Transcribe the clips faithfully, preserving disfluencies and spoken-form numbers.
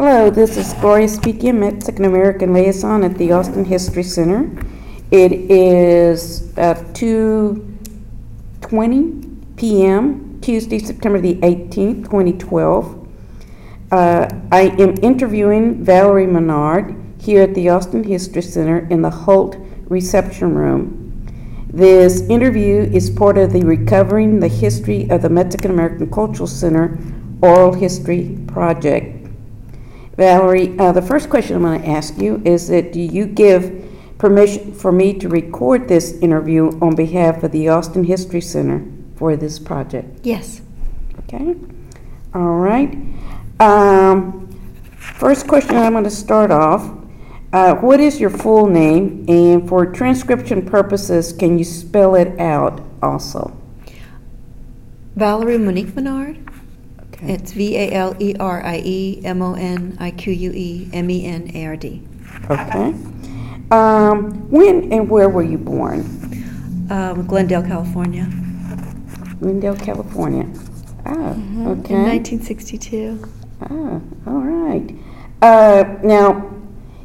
Hello, this is Gloria speaking, Mexican-American liaison at the Austin History Center. It is uh, two twenty p m, Tuesday, September the eighteenth, twenty twelve. Uh, I am interviewing Valerie Menard here at the Austin History Center in the Holt reception room. This interview is part of the Recovering the History of the Mexican-American Cultural Center Oral History Project. Valerie, uh, the first question I'm going to ask you is that do you give permission for me to record this interview on behalf of the Austin History Center for this project? Yes. Okay. All right. Um, first question I'm going to start off. Uh, what is your full name? And for transcription purposes, can you spell it out also? Valerie Monique Menard. It's V A L E R I E M O N I Q U E M E N A R D. Okay. Um, when and where were you born? Um, Glendale, California. Glendale, California. Oh, mm-hmm. Okay. In nineteen sixty-two. Oh, all right. Uh, now.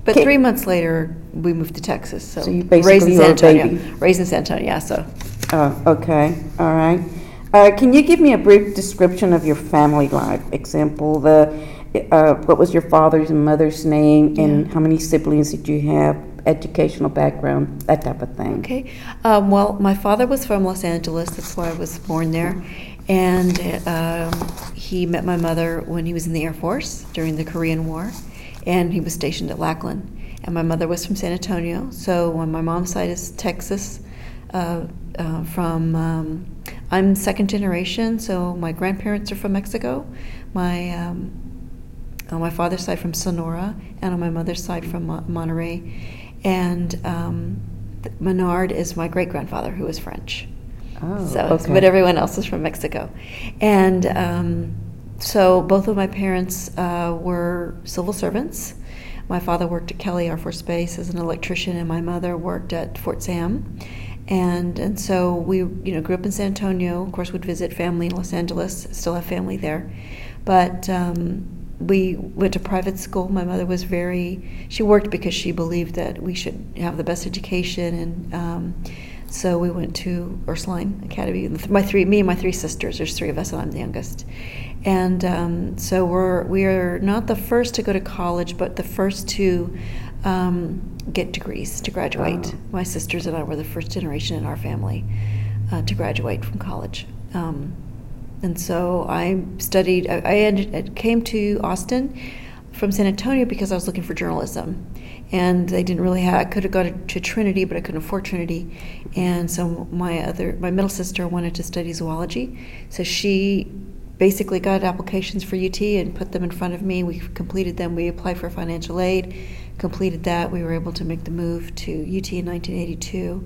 But three months later, we moved to Texas. So, so you basically were a baby. Raised in San Antonio, yeah, so. Oh, okay. All right. Uh, can you give me a brief description of your family life? Example, the uh, what was your father's and mother's name, and yeah. how many siblings did you have, educational background, that type of thing. Okay. Um, well, my father was from Los Angeles. That's why I was born there. And uh, he met my mother when he was in the Air Force during the Korean War, and he was stationed at Lackland. And my mother was from San Antonio. So on my mom's side is Texas, uh, uh, from... Um, I'm second generation, so my grandparents are from Mexico. My um, on my father's side from Sonora, and on my mother's side from Mo- Monterey. And um, Menard is my great-grandfather, who is French. Oh, so, okay. But everyone else is from Mexico. And um, so both of my parents uh, were civil servants. My father worked at Kelly Air Force Base as an electrician, and my mother worked at Fort Sam. And and so we you know grew up in San Antonio. Of course, would visit family in Los Angeles. Still have family there, but um, we went to private school. My mother was very she worked because she believed that we should have the best education, and um, so we went to Ursuline Academy. My three me and my three sisters. There's three of us, and I'm the youngest. And um, so we're we are not the first to go to college, but the first to. Um, get degrees to graduate. Wow. My sisters and I were the first generation in our family uh, to graduate from college. Um, and so I studied, I, I ended, came to Austin from San Antonio because I was looking for journalism. And they didn't really have, I could have gone to Trinity, but I couldn't afford Trinity. And so my other, my middle sister wanted to study zoology. So she basically got applications for U T and put them in front of me. We completed them, we applied for financial aid. Completed that. We were able to make the move to U T in nineteen eighty-two.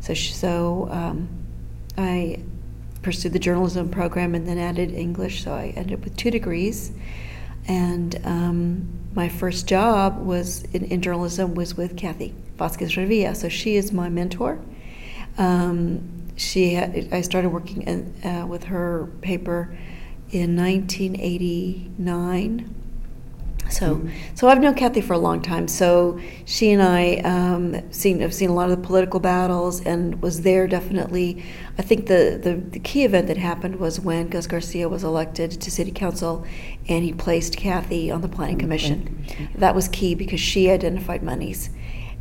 So, so um, I pursued the journalism program and then added English. So I ended up with two degrees. And um, my first job was in, in journalism was with Kathy Vasquez-Rivia. So she is my mentor. Um, she had, I started working in, uh, with her paper in nineteen eighty-nine. So, mm-hmm. so I've known Kathy for a long time. So she and I um, seen have seen a lot of the political battles, and was there definitely. I think the, the, the key event that happened was when Gus Garcia was elected to city council, and he placed Kathy on the planning mm-hmm. commission. Mm-hmm. That was key because she identified monies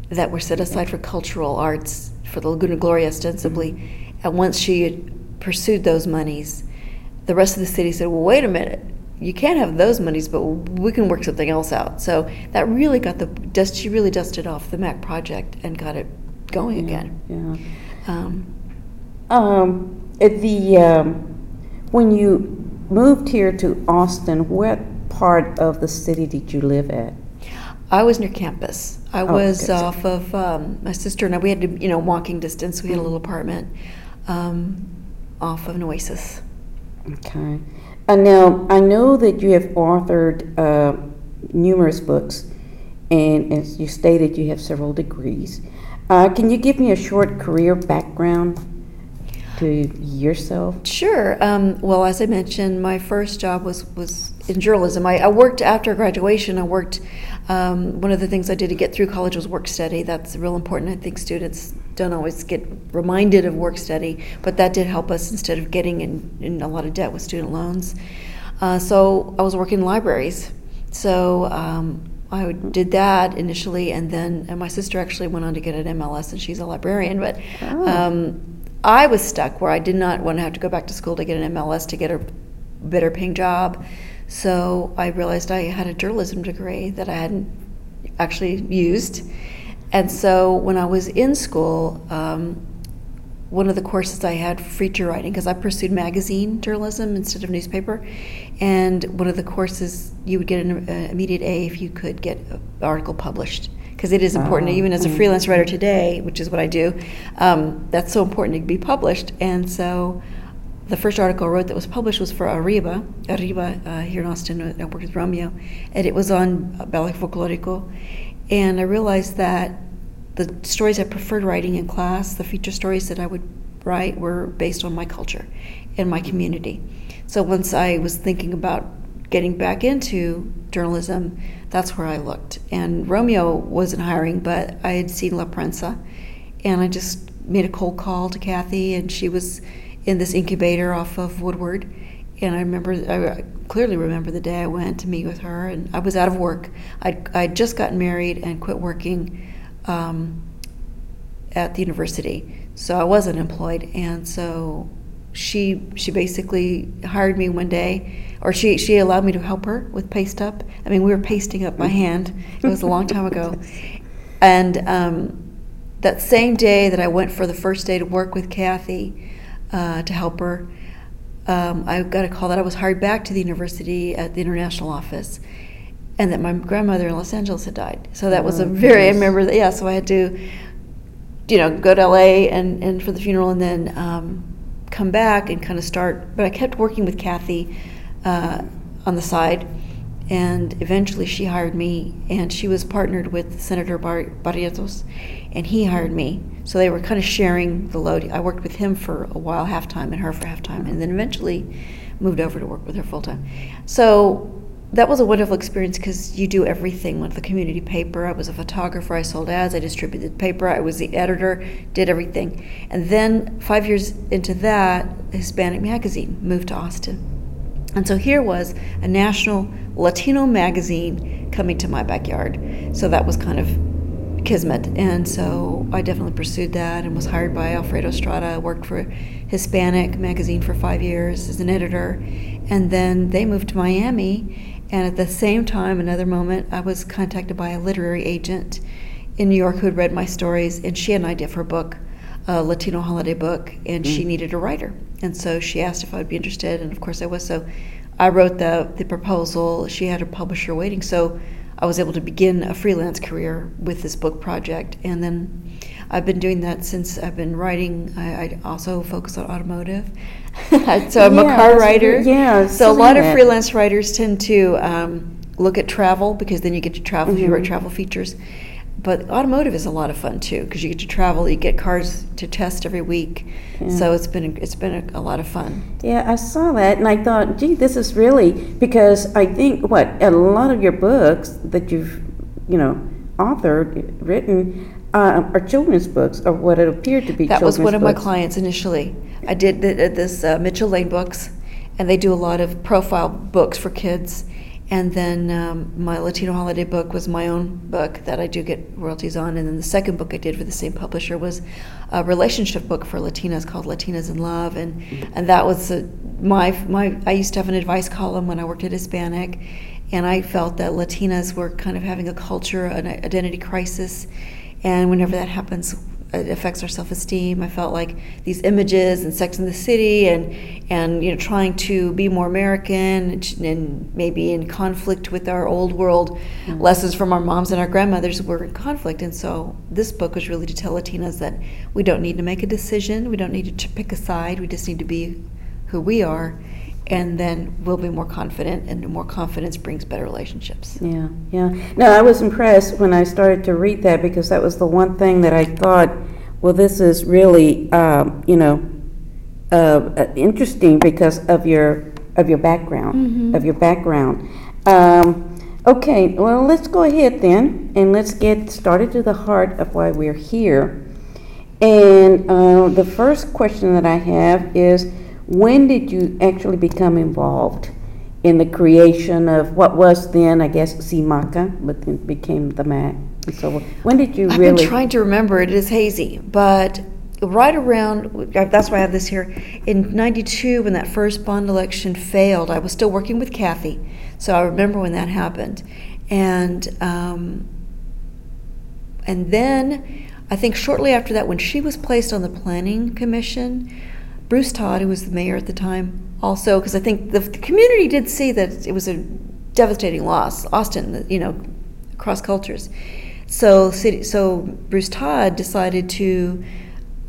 that were set aside for cultural arts for the Laguna Gloria ostensibly, mm-hmm. and once she had pursued those monies, the rest of the city said, "Well, wait a minute." You can't have those monies, but we can work something else out. So that really got the dust. She really dusted off the MAC project and got it going yeah, again. Yeah. Um, um, at the um, when you moved here to Austin, what part of the city did you live at? I was near campus. I oh, was okay, off sorry. of um, my sister and I. We had to, you know, walking distance. We had a little apartment um, off of Noesis. Okay. Uh, now, I know that you have authored uh, numerous books, and as you stated, you have several degrees. Uh, can you give me a short career background to yourself? Sure. Um, well, as I mentioned, my first job was, was in journalism. I, I worked after graduation. I worked, um, one of the things I did to get through college was work study. That's real important. I think students don't always get reminded of work study, but that did help us instead of getting in, in a lot of debt with student loans. Uh, so I was working in libraries. So um, I did that initially, and then and my sister actually went on to get an M L S, and she's a librarian, but oh. um, I was stuck where I did not want to have to go back to school to get an M L S to get a better paying job. So I realized I had a journalism degree that I hadn't actually used. And so when I was in school, um, one of the courses I had, feature writing, because I pursued magazine journalism instead of newspaper, and one of the courses you would get an uh, immediate A if you could get an article published, because it is important, oh. even as a freelance writer today, which is what I do, um, that's so important to be published. And so the first article I wrote that was published was for Arriba, Arriba uh, here in Austin. I worked with Romeo, and it was on ballet folklorico, and I realized that the stories I preferred writing in class, the feature stories that I would write, were based on my culture and my community. So once I was thinking about getting back into journalism, that's where I looked. And Romeo wasn't hiring, but I had seen La Prensa, and I just made a cold call to Kathy, and she was in this incubator off of Woodward. And I remember, I clearly remember the day I went to meet with her, and I was out of work. I'd, I'd just gotten married and quit working Um, at the university, so I wasn't employed, and so she she basically hired me one day, or she she allowed me to help her with paste up. I mean, we were pasting up my hand. It was a long time ago, and um, that same day that I went for the first day to work with Kathy uh, to help her, um, I got a call that I was hired back to the university at the international office, and that my grandmother in Los Angeles had died. So that was a very, I remember that, yeah, so I had to, you know, go to L A and, and for the funeral, and then um, come back and kind of start. But I kept working with Kathy uh, on the side, and eventually she hired me, and she was partnered with Senator Bar- Barrientos, and he hired me. So they were kind of sharing the load. I worked with him for a while, half-time, and her for half-time, and then eventually moved over to work with her full-time. So that was a wonderful experience, because you do everything with the community paper. I was a photographer, I sold ads, I distributed paper, I was the editor, did everything. And then five years into that, Hispanic Magazine moved to Austin. And so here was a national Latino magazine coming to my backyard. So that was kind of kismet. And so I definitely pursued that, and was hired by Alfredo Estrada. I worked for Hispanic Magazine for five years as an editor. And then they moved to Miami. And at the same time, another moment, I was contacted by a literary agent in New York who had read my stories, and she had an idea for a book, a Latino holiday book, and mm. she needed a writer. And so she asked if I would be interested, and of course I was. So I wrote the, the proposal. She had a publisher waiting, so I was able to begin a freelance career with this book project. And then I've been doing that since I've been writing. I, I also focus on automotive. so I'm yeah, a car writer. Yeah. So a lot that. of freelance writers tend to um, look at travel, because then you get to travel, mm-hmm. you write travel features. But automotive is a lot of fun too, because you get to travel, you get cars to test every week. Yeah. So it's been it's been a, a lot of fun. Yeah, I saw that, and I thought, gee, this is really, because I think what a lot of your books that you've, you know, authored, written, uh, are children's books, or what it appeared to be. That was one of books. my clients initially. I did th- this uh, Mitchell Lane Books, and they do a lot of profile books for kids. And then um, my Latino holiday book was my own book that I do get royalties on. And then the second book I did for the same publisher was a relationship book for Latinas called Latinas in Love. And and that was a, my my. I used to have an advice column when I worked at Hispanic, and I felt that Latinas were kind of having a culture, an identity crisis, and whenever that happens, it affects our self-esteem. I felt like these images and Sex in the City and, and you know, trying to be more American and maybe in conflict with our old world mm-hmm. lessons from our moms and our grandmothers were in conflict. And so this book was really to tell Latinas that we don't need to make a decision. We don't need to pick a side. We just need to be who we are. And then we'll be more confident, and more confidence brings better relationships. Yeah, yeah. No, I was impressed when I started to read that, because that was the one thing that I thought, well, this is really, um, you know, uh, interesting because of your of your background, mm-hmm. of your background. Um, okay, well, let's go ahead then, and let's get started to the heart of why we're here. And uh, the first question that I have is, when did you actually become involved in the creation of what was then, I guess, CIMACA, but then became the MAC? And so when did you I've really... I've been trying to remember. It is hazy, but right around, that's why I have this here, in ninety-two when that first bond election failed, I was still working with Kathy, so I remember when that happened. And um, and then I think shortly after that, when she was placed on the Planning Commission, Bruce Todd, who was the mayor at the time, also, because I think the, the community did see that it was a devastating loss, Austin, you know, across cultures. So, so Bruce Todd decided to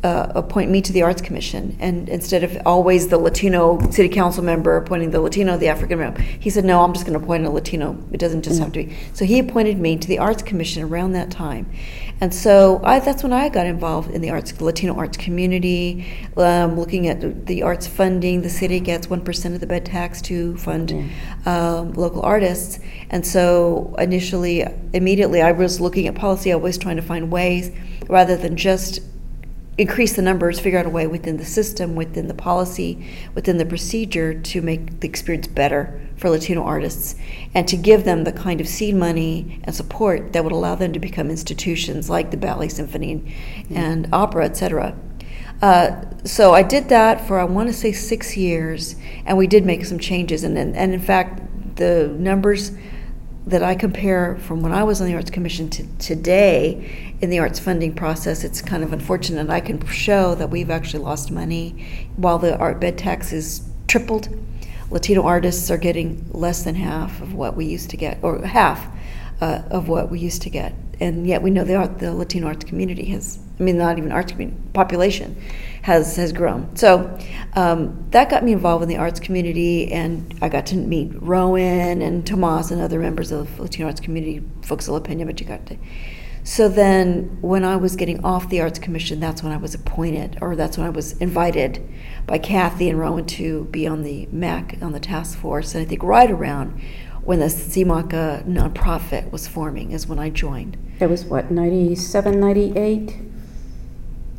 uh, appoint me to the Arts Commission, and instead of always the Latino city council member appointing the Latino, the African member, he said, no, I'm just going to appoint a Latino. It doesn't just mm-hmm. have to be. So he appointed me to the Arts Commission around that time. And so I, that's when I got involved in the arts, Latino arts community, um, looking at the arts funding. The city gets one percent of the bed tax to fund yeah. um, local artists. And so initially, immediately, I was looking at policy, always trying to find ways, rather than just increase the numbers, figure out a way within the system, within the policy, within the procedure to make the experience better for Latino artists, and to give them the kind of seed money and support that would allow them to become institutions like the Ballet Symphony and, mm-hmm. and opera, et cetera. Uh, so I did that for, I want to say, six years, and we did make some changes. And, and, and in fact, the numbers that I compare from when I was on the Arts Commission to today in the arts funding process, it's kind of unfortunate. I can show that we've actually lost money. While the art bed tax is tripled, Latino artists are getting less than half of what we used to get, or half uh, of what we used to get. And yet we know the, art, the Latino arts community has, I mean, not even arts community, population has, has grown. So um, that got me involved in the arts community, and I got to meet Rowan and Tomas and other members of the Latino arts community, folks de la Peña, Mexic-Arte. So then when I was getting off the Arts Commission, that's when I was appointed, or that's when I was invited by Kathy and Rowan to be on the MAC, on the task force. And I think right around when the CIMACA nonprofit was forming is when I joined. That was what, ninety-seven, ninety-eight?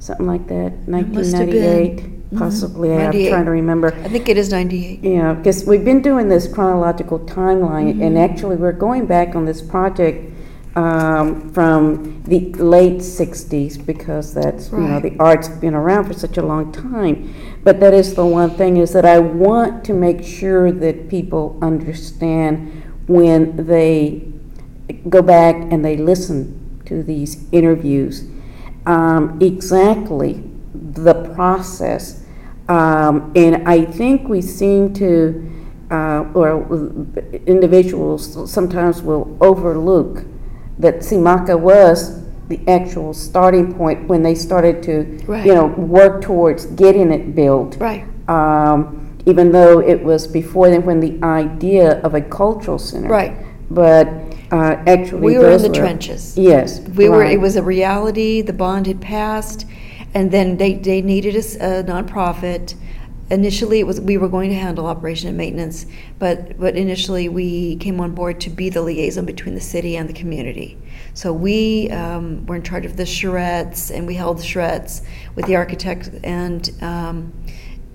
Something like that, nineteen ninety-eight, possibly. Mm-hmm. I'm trying to remember. I think it is ninety-eight. Yeah, because we've been doing this chronological timeline, mm-hmm. and actually we're going back on this project Um, from the late sixties, because that's right. You know, the art's been around for such a long time. But that is the one thing, is that I want to make sure that people understand when they go back and they listen to these interviews um, exactly the process. Um, and I think we seem to, uh, or individuals sometimes will overlook that CIMACA was the actual starting point when they started to, right. you know, work towards getting it built. Right. Um, even though it was before then, when the idea of a cultural center. Right. But uh, actually, we were in the were, trenches. Yes. We right. were. It was a reality. The bond had passed, and then they they needed a, a nonprofit. Initially, it was we were going to handle operation and maintenance, but, but initially we came on board to be the liaison between the city and the community. So we um, were in charge of the charrettes, and we held the charrettes with the architect, and um,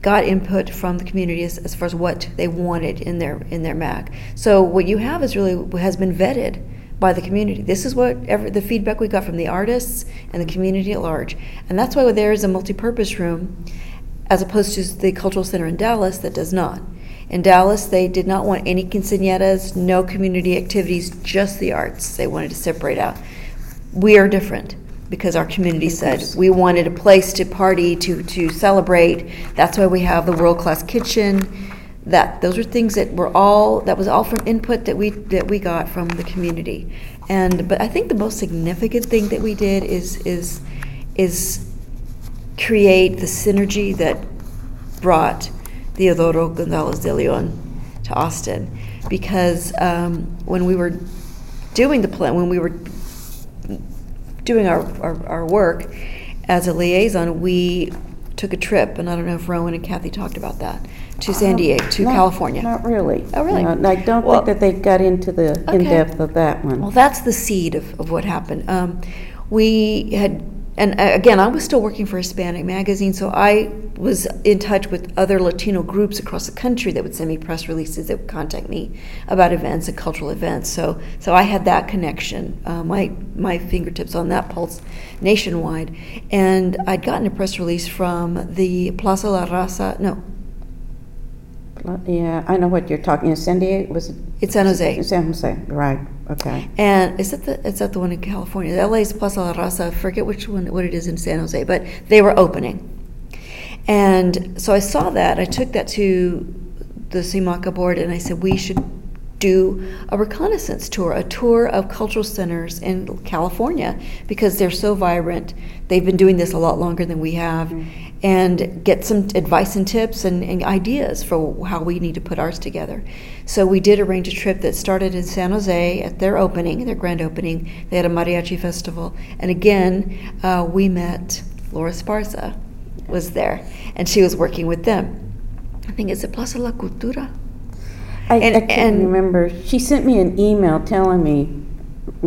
got input from the community as, as far as what they wanted in their in their MAC. So what you have is really has been vetted by the community. This is what every, the feedback we got from the artists and the community at large, and that's why there is a multi-purpose room, as opposed to the Cultural Center in Dallas that does not. In Dallas, they did not want any quinceañeras, no community activities, just the arts. They wanted to separate out. We are different, because our community said we wanted a place to party, to, to celebrate. That's why we have the world-class kitchen. That those were things that were all that was all from input that we that we got from the community. And but I think the most significant thing that we did is is is create the synergy that brought Teodoro Gonzalez de Leon to Austin, because um, when we were doing the plan, when we were doing our, our, our work as a liaison, we took a trip, and I don't know if Rowan and Kathy talked about that, to San Diego, to no, California? Not really. Oh, really? No, I don't well, think that they got into the okay. in-depth of that one. Well, that's the seed of, of what happened. Um, we had, and again, I was still working for Hispanic Magazine, so I was in touch with other Latino groups across the country that would send me press releases, that would contact me about events and cultural events. So so I had that connection, uh, my, my fingertips on that pulse nationwide. And I'd gotten a press release from the Plaza La Raza, no, yeah, I know what you're talking. In San Diego, was it? It's San Jose. San Jose, right? Okay. And is that the is that the one in California? L A's Plaza La Raza. I forget which one, what it is in San Jose, but they were opening, and so I saw that. I took that to the CIMACA board, and I said we should do a reconnaissance tour, a tour of cultural centers in California because they're so vibrant. They've been doing this a lot longer than we have. Mm-hmm. And get some advice and tips and, and ideas for how we need to put ours together. So we did arrange a trip that started in San Jose at their opening, their grand opening. They had a mariachi festival. And again, uh, we met Laura Esparza was there, and she was working with them. I think it's the Plaza La Cultura. I, and, I can't and remember. She sent me an email telling me,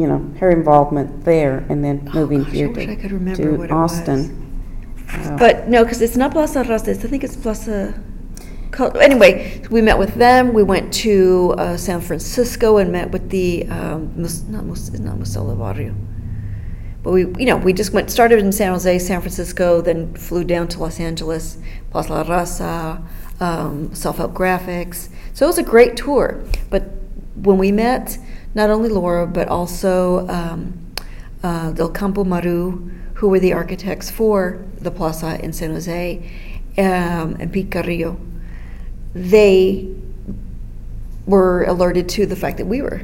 you know, her involvement there and then oh moving gosh, here I wish to, I could remember to what it Austin. Was. Oh. But no, because it's not Plaza Raza, I think it's Plaza... Anyway, we met with them, we went to uh, San Francisco and met with the, um, not Museo Barrio, but we, you know, we just went, started in San Jose, San Francisco, then flew down to Los Angeles, Plaza La Raza, um, Self-Help Graphics. So it was a great tour, but when we met, not only Laura, but also um, uh, Del Campo Maru, who were the architects for the plaza in San Jose, um, and Pete Carrillo, they were alerted to the fact that we were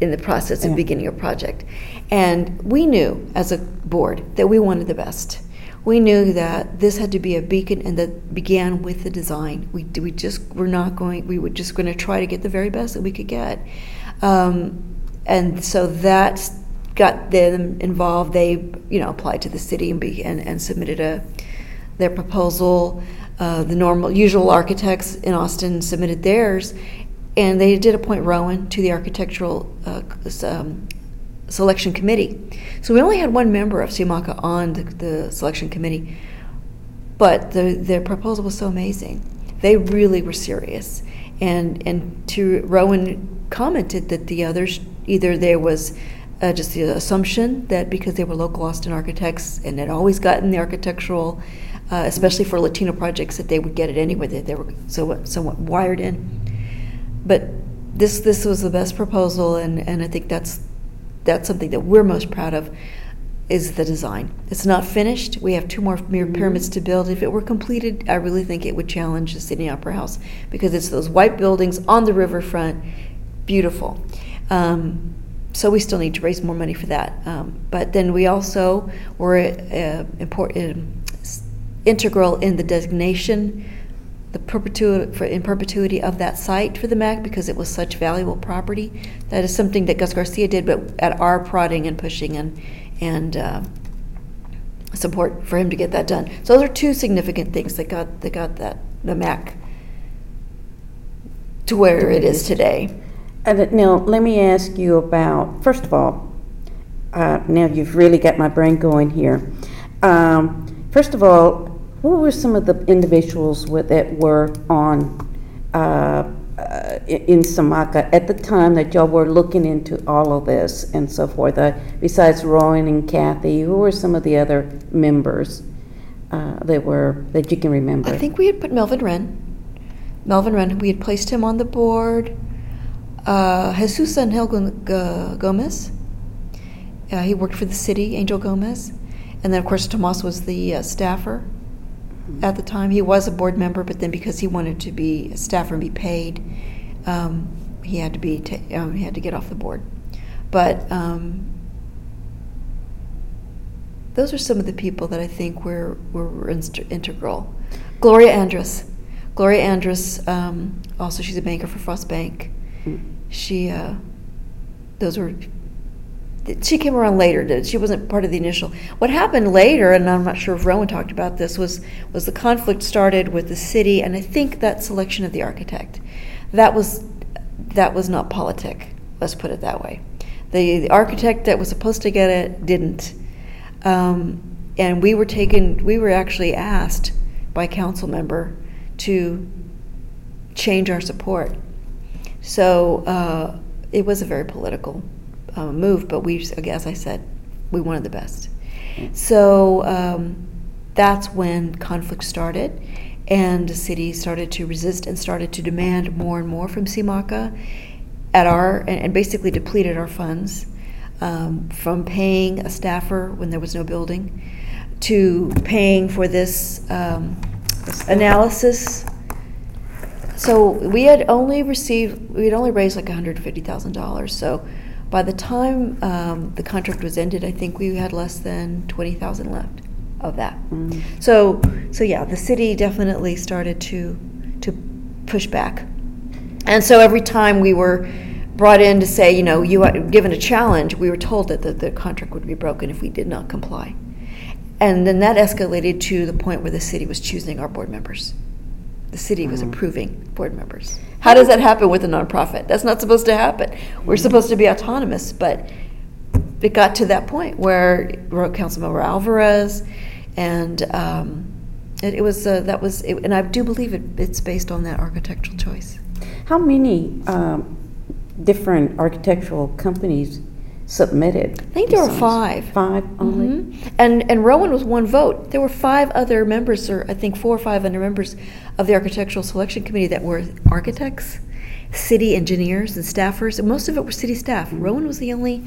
in the process of yeah. beginning a project. And we knew as a board that we wanted the best. We knew that this had to be a beacon, and that began with the design. We, we just were not going, we were just gonna try to get the very best that we could get. Um, and so that's, got them involved. They, you know, applied to the city and be, and, and submitted a their proposal. Uh, the normal, usual architects in Austin submitted theirs, and they did appoint Rowan to the architectural uh, um, selection committee. So we only had one member of CIMACA on the, the selection committee, but the, their proposal was so amazing. They really were serious, and and to Rowan commented that the others either there was. Uh, just the assumption that because they were local Austin architects and had always gotten the architectural, uh, especially for Latino projects, that they would get it anyway, that they were so, somewhat wired in. But this this was the best proposal, and, and I think that's that's something that we're most proud of, is the design. It's not finished. We have two more pyramids to build. If it were completed, I really think it would challenge the Sydney Opera House because it's those white buildings on the riverfront, beautiful. Um, So we still need to raise more money for that. Um, but then we also were uh, important, uh, integral in the designation, the perpetu- for in perpetuity of that site for the M A C because it was such valuable property. That is something that Gus Garcia did, but at our prodding and pushing and and uh, support for him to get that done. So those are two significant things that got that got that the M A C to where it is today. Now, let me ask you about, first of all, uh, now you've really got my brain going here. Um, first of all, who were some of the individuals with, that were on uh, uh, in CIMACA at the time that y'all were looking into all of this and so forth? Uh, besides Rowan and Kathy, who were some of the other members uh, that were that you can remember? I think we had put Melvin Wren. Melvin Wren, we had placed him on the board. Uh, Jesus Angel Gomez, uh, he worked for the city, Angel Gomez. And then, of course, Tomas was the uh, staffer at the time. He was a board member, but then because he wanted to be a staffer and be paid, um, he had to be ta- um, he had to get off the board. But um, those are some of the people that I think were, were inst- integral. Gloria Andrus. Gloria Andrus, um, also she's a banker for Frost Bank. She, uh, those were she came around later, did she wasn't part of the initial. What happened later, and I'm not sure if Rowan talked about this, was, was the conflict started with the city, and I think that selection of the architect. That was that was not politic, let's put it that way. The, the architect that was supposed to get it didn't. Um, and we were taken, we were actually asked by a council member to change our support. So uh, it was a very political uh, move, but we, as I said, we wanted the best. So um, that's when conflict started, and the city started to resist and started to demand more and more from CIMACA at our, and, and basically depleted our funds, um, from paying a staffer when there was no building to paying for this um, analysis. So we had only received, we had only raised like one hundred fifty thousand dollars. So by the time um, the contract was ended, I think we had less than twenty thousand dollars left of that. Mm-hmm. So, so yeah, the city definitely started to to push back. And so every time we were brought in to say, you know, you are given a challenge, we were told that the, the contract would be broken if we did not comply. And then that escalated to the point where the city was choosing our board members. The city was approving board members. How does that happen with a nonprofit? That's not supposed to happen. We're supposed to be autonomous, but it got to that point where Councilmember Alvarez, and um, it, it was uh, that was, it, and I do believe it, it's based on that architectural choice. How many um, different architectural companies submitted? I think there were five. Five only? Mm-hmm. And and Rowan was one vote. There were five other members, or I think four or five other members of the Architectural Selection Committee that were architects, city engineers, and staffers. And most of it were city staff. Mm-hmm. Rowan was the only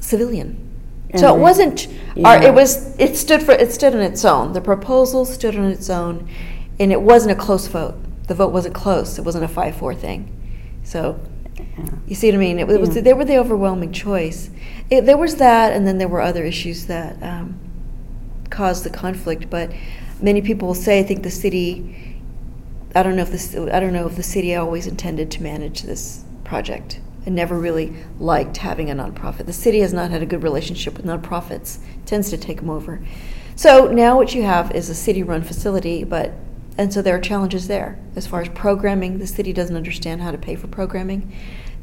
civilian. And so it wasn't, yeah. our, it was, it stood for, it stood on its own. The proposal stood on its own, and it wasn't a close vote. The vote wasn't close. It wasn't a five four thing. So... You see what I mean? It was, yeah. They were the overwhelming choice. It, there was that, and then there were other issues that um, caused the conflict. But many people will say, "I think the city." I don't know if this. I don't know if the city always intended to manage this project. I never really liked having a nonprofit. The city has not had a good relationship with nonprofits. It tends to take them over. So now what you have is a city-run facility, but. And so there are challenges there. As far as programming, the city doesn't understand how to pay for programming.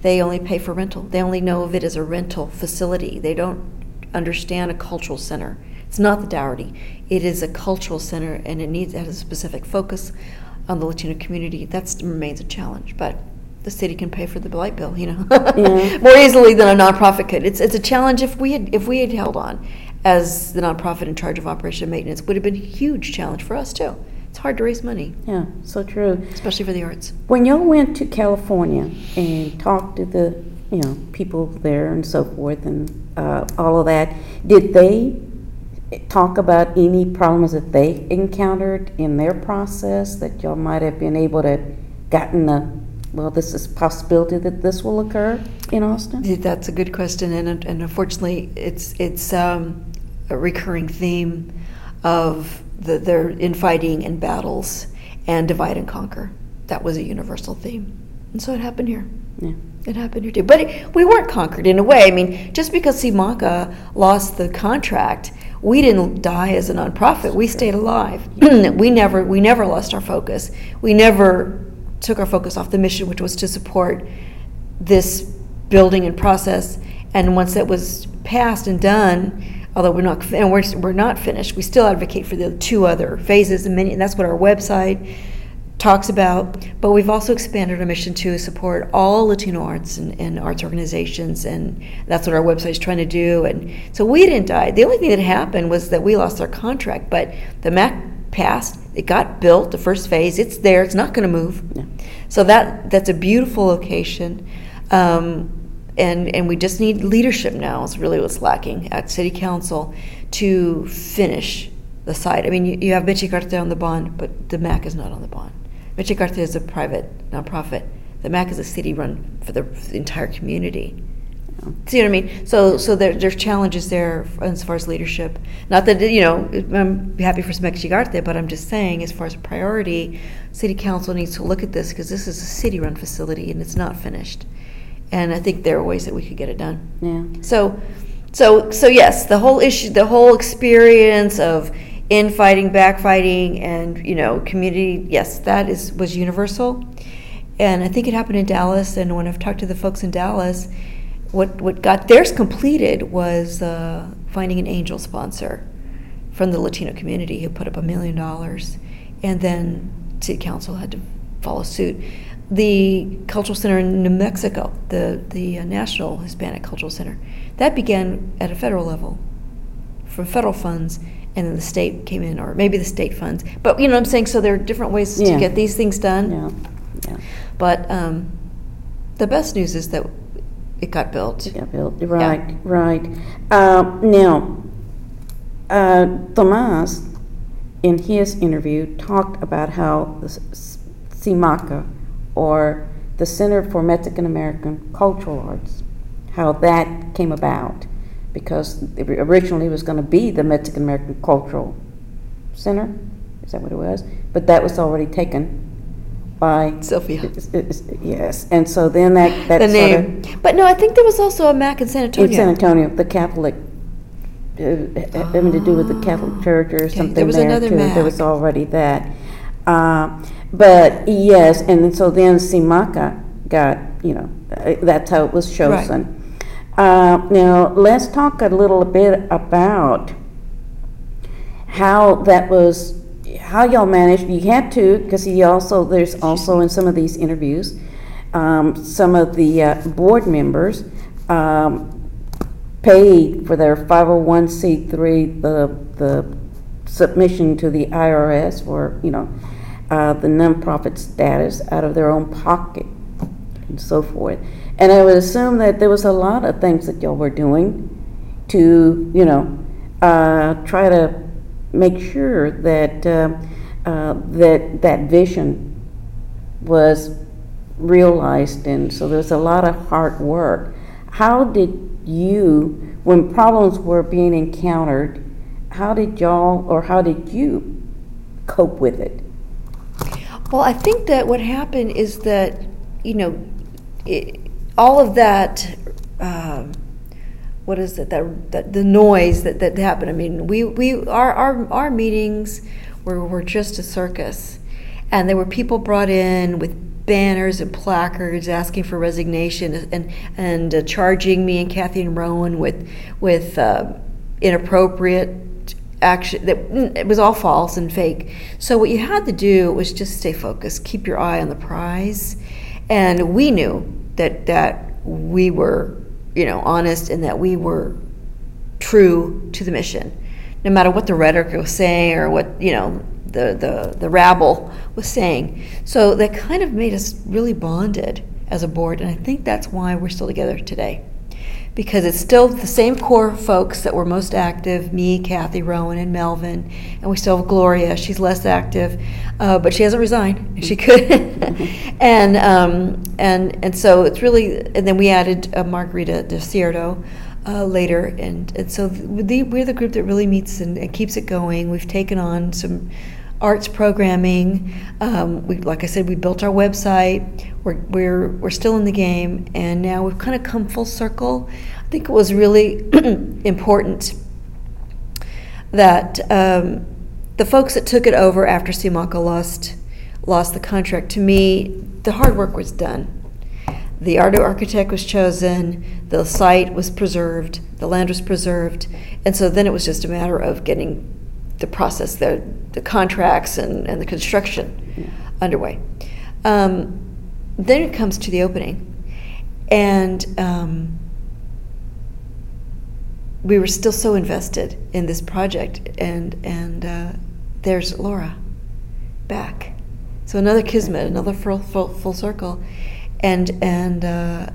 They only pay for rental. They only know of it as a rental facility. They don't understand a cultural center. It's not the Dougherty. It is a cultural center, and it needs, it has a specific focus on the Latino community. That remains a challenge, but the city can pay for the light bill, you know, mm-hmm. more easily than a nonprofit could. It's it's a challenge. If we had if we had held on as the nonprofit in charge of operation and maintenance, would have been a huge challenge for us too. It's hard to raise money. Yeah, so true. Especially for the arts. When y'all went to California and talked to the, you know, people there and so forth and uh, all of that, did they talk about any problems that they encountered in their process that y'all might have been able to gotten a, well, this is a possibility that this will occur in Austin? That's a good question, and and unfortunately, it's it's um, a recurring theme of. The, their infighting and battles and divide and conquer. That was a universal theme. And so it happened here. Yeah. It happened here too. But it, we weren't conquered in a way. I mean, just because CIMACA lost the contract, we didn't die as a nonprofit. We stayed alive. we never we never lost our focus. We never took our focus off the mission, which was to support this building and process. And once that was passed and done, although we're not, and we're we're not finished, we still advocate for the two other phases, and, many, and that's what our website talks about. But we've also expanded our mission to support all Latino arts and, and arts organizations, and that's what our website is trying to do. And so we didn't die. The only thing that happened was that we lost our contract, but the M A C passed. It got built, the first phase. It's there. It's not going to move. No. So that that's a beautiful location. Um, And and we just need leadership now is really what's lacking at City Council to finish the site. I mean, you, you have Mexic-Arte on the bond, but the M A C is not on the bond. Mexic-Arte is a private nonprofit. The M A C is a city run for the, for the entire community. Yeah. See what I mean? So so there, there's challenges there as far as leadership. Not that, you know, I'm happy for Mexic-Arte, but I'm just saying as far as priority, City Council needs to look at this because this is a city-run facility and it's not finished. And I think there are ways that we could get it done. Yeah. So So, so yes, the whole issue, the whole experience of infighting, backfighting, and, you know, community, yes, that is was universal. And I think it happened in Dallas, and when I've talked to the folks in Dallas, what, what got theirs completed was uh, finding an angel sponsor from the Latino community who put up a million dollars, and then city council had to follow suit. The Cultural Center in New Mexico, the, the National Hispanic Cultural Center, that began at a federal level, from federal funds, and then the state came in, or maybe the state funds. But you know what I'm saying, so there are different ways yeah. to get these things done. Yeah. Yeah. But um, the best news is that it got built. It got built, right, yeah. right. Uh, now, uh, Tomas, in his interview, talked about how the CIMACA, or the Center for Mexican American Cultural Arts, how that came about, because it originally was going to be the Mexican American Cultural Center, is that what it was? But that was already taken by Sylvia. It, it, it, yes, and so then that, that the name. Sort of, but no, I think there was also a M A C in San Antonio. In San Antonio, the Catholic, uh, oh. having to do with the Catholic Church or okay. something there was there another too. M A C. There was already that. Uh, But yes, and so then CIMACA got, you know, that's how it was chosen. Right. Uh, now let's talk a little bit about how that was, how y'all managed. You had to, because he also there's also in some of these interviews, um, some of the uh, board members um, paid for their five oh one c three the the submission to the I R S for, you know. Uh, the nonprofit status out of their own pocket and so forth. And I would assume that there was a lot of things that y'all were doing to, you know, uh, try to make sure that uh, uh, that that vision was realized, and so there was a lot of hard work. How did you, when problems were being encountered, how did y'all, or how did you cope with it? Well, I think that what happened is that, you know, it, all of that, um, what is it, that, that the noise that, that happened. I mean, we, we our, our our meetings were were just a circus, and there were people brought in with banners and placards asking for resignation, and and uh, charging me and Kathy and Rowan with with uh, inappropriate. Action that it was all false and fake. So what you had to do was just stay focused, keep your eye on the prize, and we knew that that we were, you know, honest, and that we were true to the mission, no matter what the rhetoric was saying or what, you know, the the the rabble was saying. So that kind of made us really bonded as a board, and I think that's why we're still together today. Because it's still the same core folks that were most active, me, Kathy, Rowan, and Melvin, and we still have Gloria. She's less active, uh, but she hasn't resigned. She could, and um, and and so it's really. And then we added uh, Margarita Desierto uh, later, and, and so the, we're the group that really meets and, and keeps it going. We've taken on some arts programming. Um, we, like I said, we built our website. We're, we're we're still in the game, and now we've kind of come full circle. I think it was really important that um, the folks that took it over after CIMACA lost lost the contract. To me, the hard work was done. The art architect was chosen, the site was preserved, the land was preserved, and so then it was just a matter of getting the process, the the contracts and, and the construction yeah. underway. Um, Then it comes to the opening, and um, we were still so invested in this project, and and uh, there's Laura back. So another kismet, another full, full, full circle, and, and uh,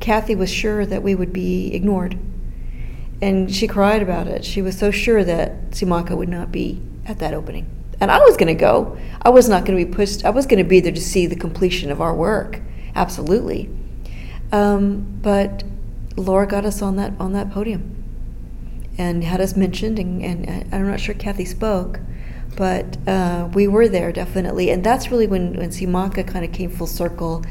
Kathy was sure that we would be ignored, and she cried about it. She was so sure that CIMACA would not be at that opening. And I was going to go. I was not going to be pushed. I was going to be there to see the completion of our work, absolutely. Um, but Laura got us on that on that podium, and had us mentioned. And, and I'm not sure Kathy spoke, but uh, we were there definitely. And that's really when when CIMACA kind of came full circle,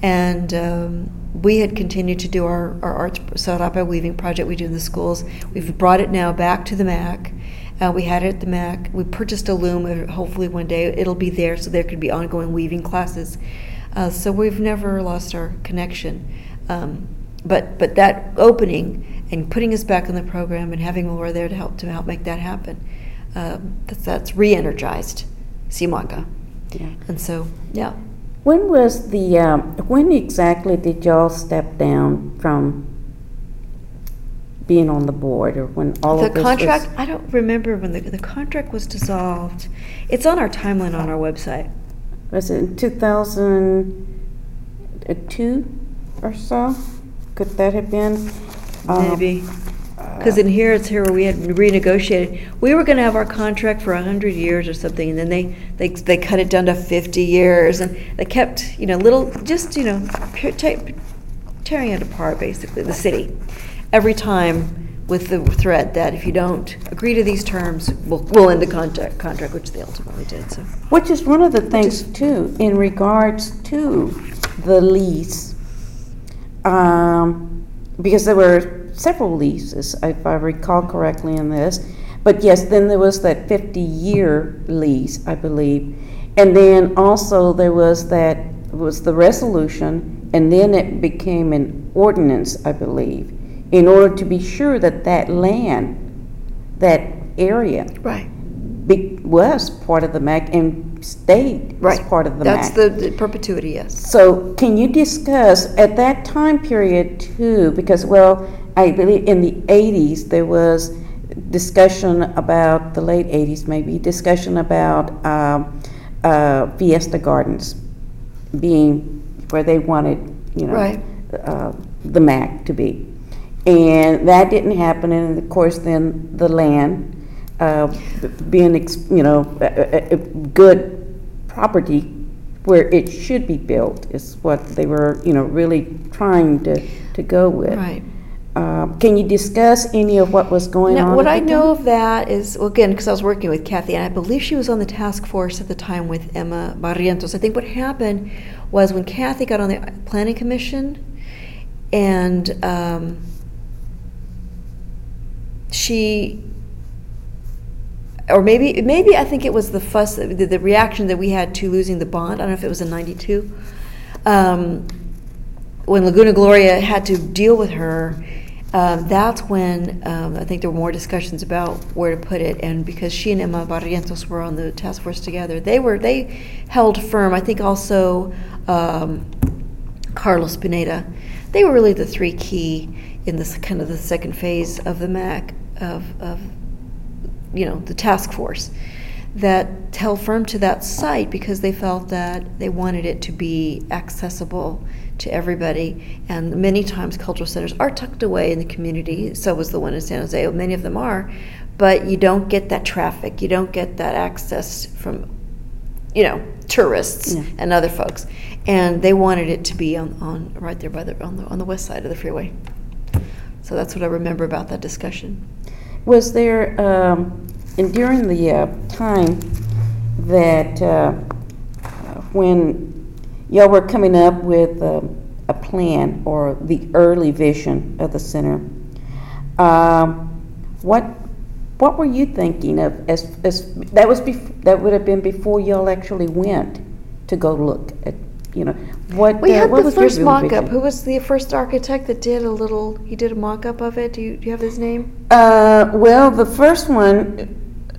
and um, we had continued to do our, our arts Sarapa weaving project we do in the schools. We've brought it now back to the M A C. Uh, we had it at the M A C. We purchased a loom. Hopefully one day it'll be there so there could be ongoing weaving classes. Uh, so we've never lost our connection. Um, but but that opening and putting us back in the program and having more there to help to help make that happen, um, that's, that's re-energized CIMACA. Yeah. And so, yeah. When was the, um, when exactly did y'all step down from being on the board, or when all the of this contract? Was? I don't remember when the, the contract was dissolved. It's on our timeline on our website. Was it in two thousand two or so? Could that have been? Maybe. Because um, in here, it's here where we had renegotiated. We were going to have our contract for one hundred years or something, and then they, they they cut it down to fifty years, and they kept, you know, little, just, you know, tearing it apart, basically, the city, every time with the threat that if you don't agree to these terms, we'll, we'll end the contract, contract, which they ultimately did. So, which is one of the things, is, too, in regards to the lease, um, because there were several leases, if I recall correctly, in this. But yes, then there was that fifty-year lease, I believe. And then also there was that, was the resolution, and then it became an ordinance, I believe, in order to be sure that that land, that area, right, be, was part of the M A C and stayed right. as part of the That's M A C. That's the, the perpetuity, yes. So can you discuss, at that time period too, because, well, I believe in the eighties there was discussion about, the late eighties maybe, discussion about um, uh, Fiesta Gardens being where they wanted, you know, right. uh, the M A C to be. And that didn't happen, and of course, then the land uh, being, you know, a, a good property where it should be built is what they were, you know, really trying to, to go with. Right. Um, can you discuss any of what was going now, on? What I know time? of that is, well, again, because I was working with Kathy, and I believe she was on the task force at the time with Emma Barrientos. I think what happened was when Kathy got on the Planning Commission, and um, she, or maybe, maybe I think it was the fuss, the, the reaction that we had to losing the bond. I don't know if it was in ninety-two, um, when Laguna Gloria had to deal with her. Um, that's when um, I think there were more discussions about where to put it, and because she and Emma Barrientos were on the task force together, they were they held firm. I think also um, Carlos Pineda. They were really the three key in this kind of the second phase of the M A C, of, of you know, the task force that held firm to that site because they felt that they wanted it to be accessible to everybody. And many times cultural centers are tucked away in the community, so was the one in San Jose, many of them are, but you don't get that traffic, you don't get that access from, you know, tourists yeah. and other folks. And they wanted it to be on, on right there by the on, the on the west side of the freeway. So that's what I remember about that discussion. Was there, um, and during the uh, time that uh, when y'all were coming up with uh, a plan or the early vision of the center, um, what what were you thinking of? As, as that was bef- that would have been before y'all actually went to go look at. You know, what, we uh, had what the was first mock-up. Who was the first architect that did a little? He did a mock-up of it. Do you, do you have his name? Uh, well, the first one,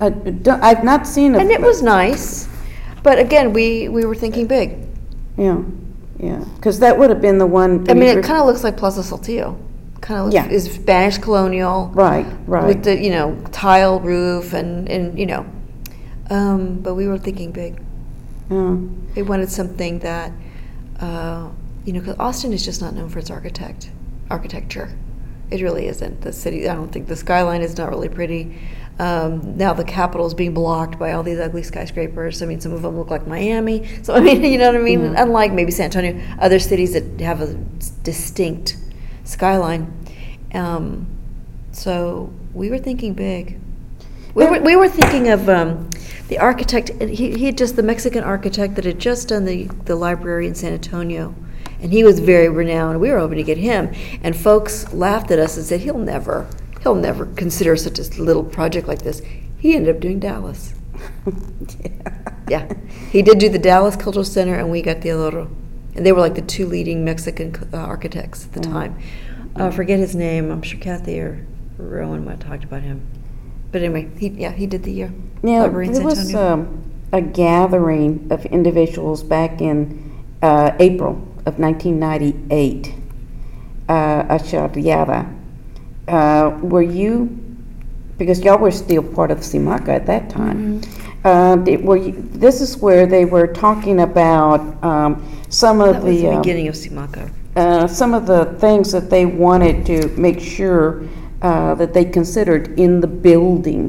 I don't, I've not seen. A and it was nice, but again, we, we were thinking big. Yeah, yeah, because that would have been the one. I mean, it re- kind of looks like Plaza Saltillo. Kind of yeah. is Spanish colonial. Right, right. With the you know tile roof and and you know, um, but we were thinking big. Yeah. They wanted something that, uh, you know, because Austin is just not known for its architect architecture. It really isn't. The city, I don't think the skyline is not really pretty. Um, now the capital is being blocked by all these ugly skyscrapers. I mean, some of them look like Miami. So, I mean, you know what I mean? Mm-hmm. Unlike maybe San Antonio, other cities that have a distinct skyline. Um, so we were thinking big. We were, we were thinking of um, the architect, he, he had just, the Mexican architect that had just done the, the library in San Antonio And he was very renowned. We were hoping to get him. And folks laughed at us and said, he'll never, he'll never consider such a little project like this. He ended up doing Dallas. yeah. yeah. He did do the Dallas Cultural Center, and we got the El Oro. And they were like the two leading Mexican uh, architects at the mm-hmm. time. I uh, forget his name. I'm sure Kathy or Rowan might have talked about him. But anyway, he, yeah, he did the year. Yeah, there was um, a gathering of individuals back in uh, April of nineteen ninety-eight, uh, a charreada. Uh, were you, because y'all were still part of CIMACA at that time, mm-hmm. uh, did, were you, this is where they were talking about um, some of that was the, the beginning um, of CIMACA. Uh, some of the things that they wanted to make sure Uh, that they considered in the building,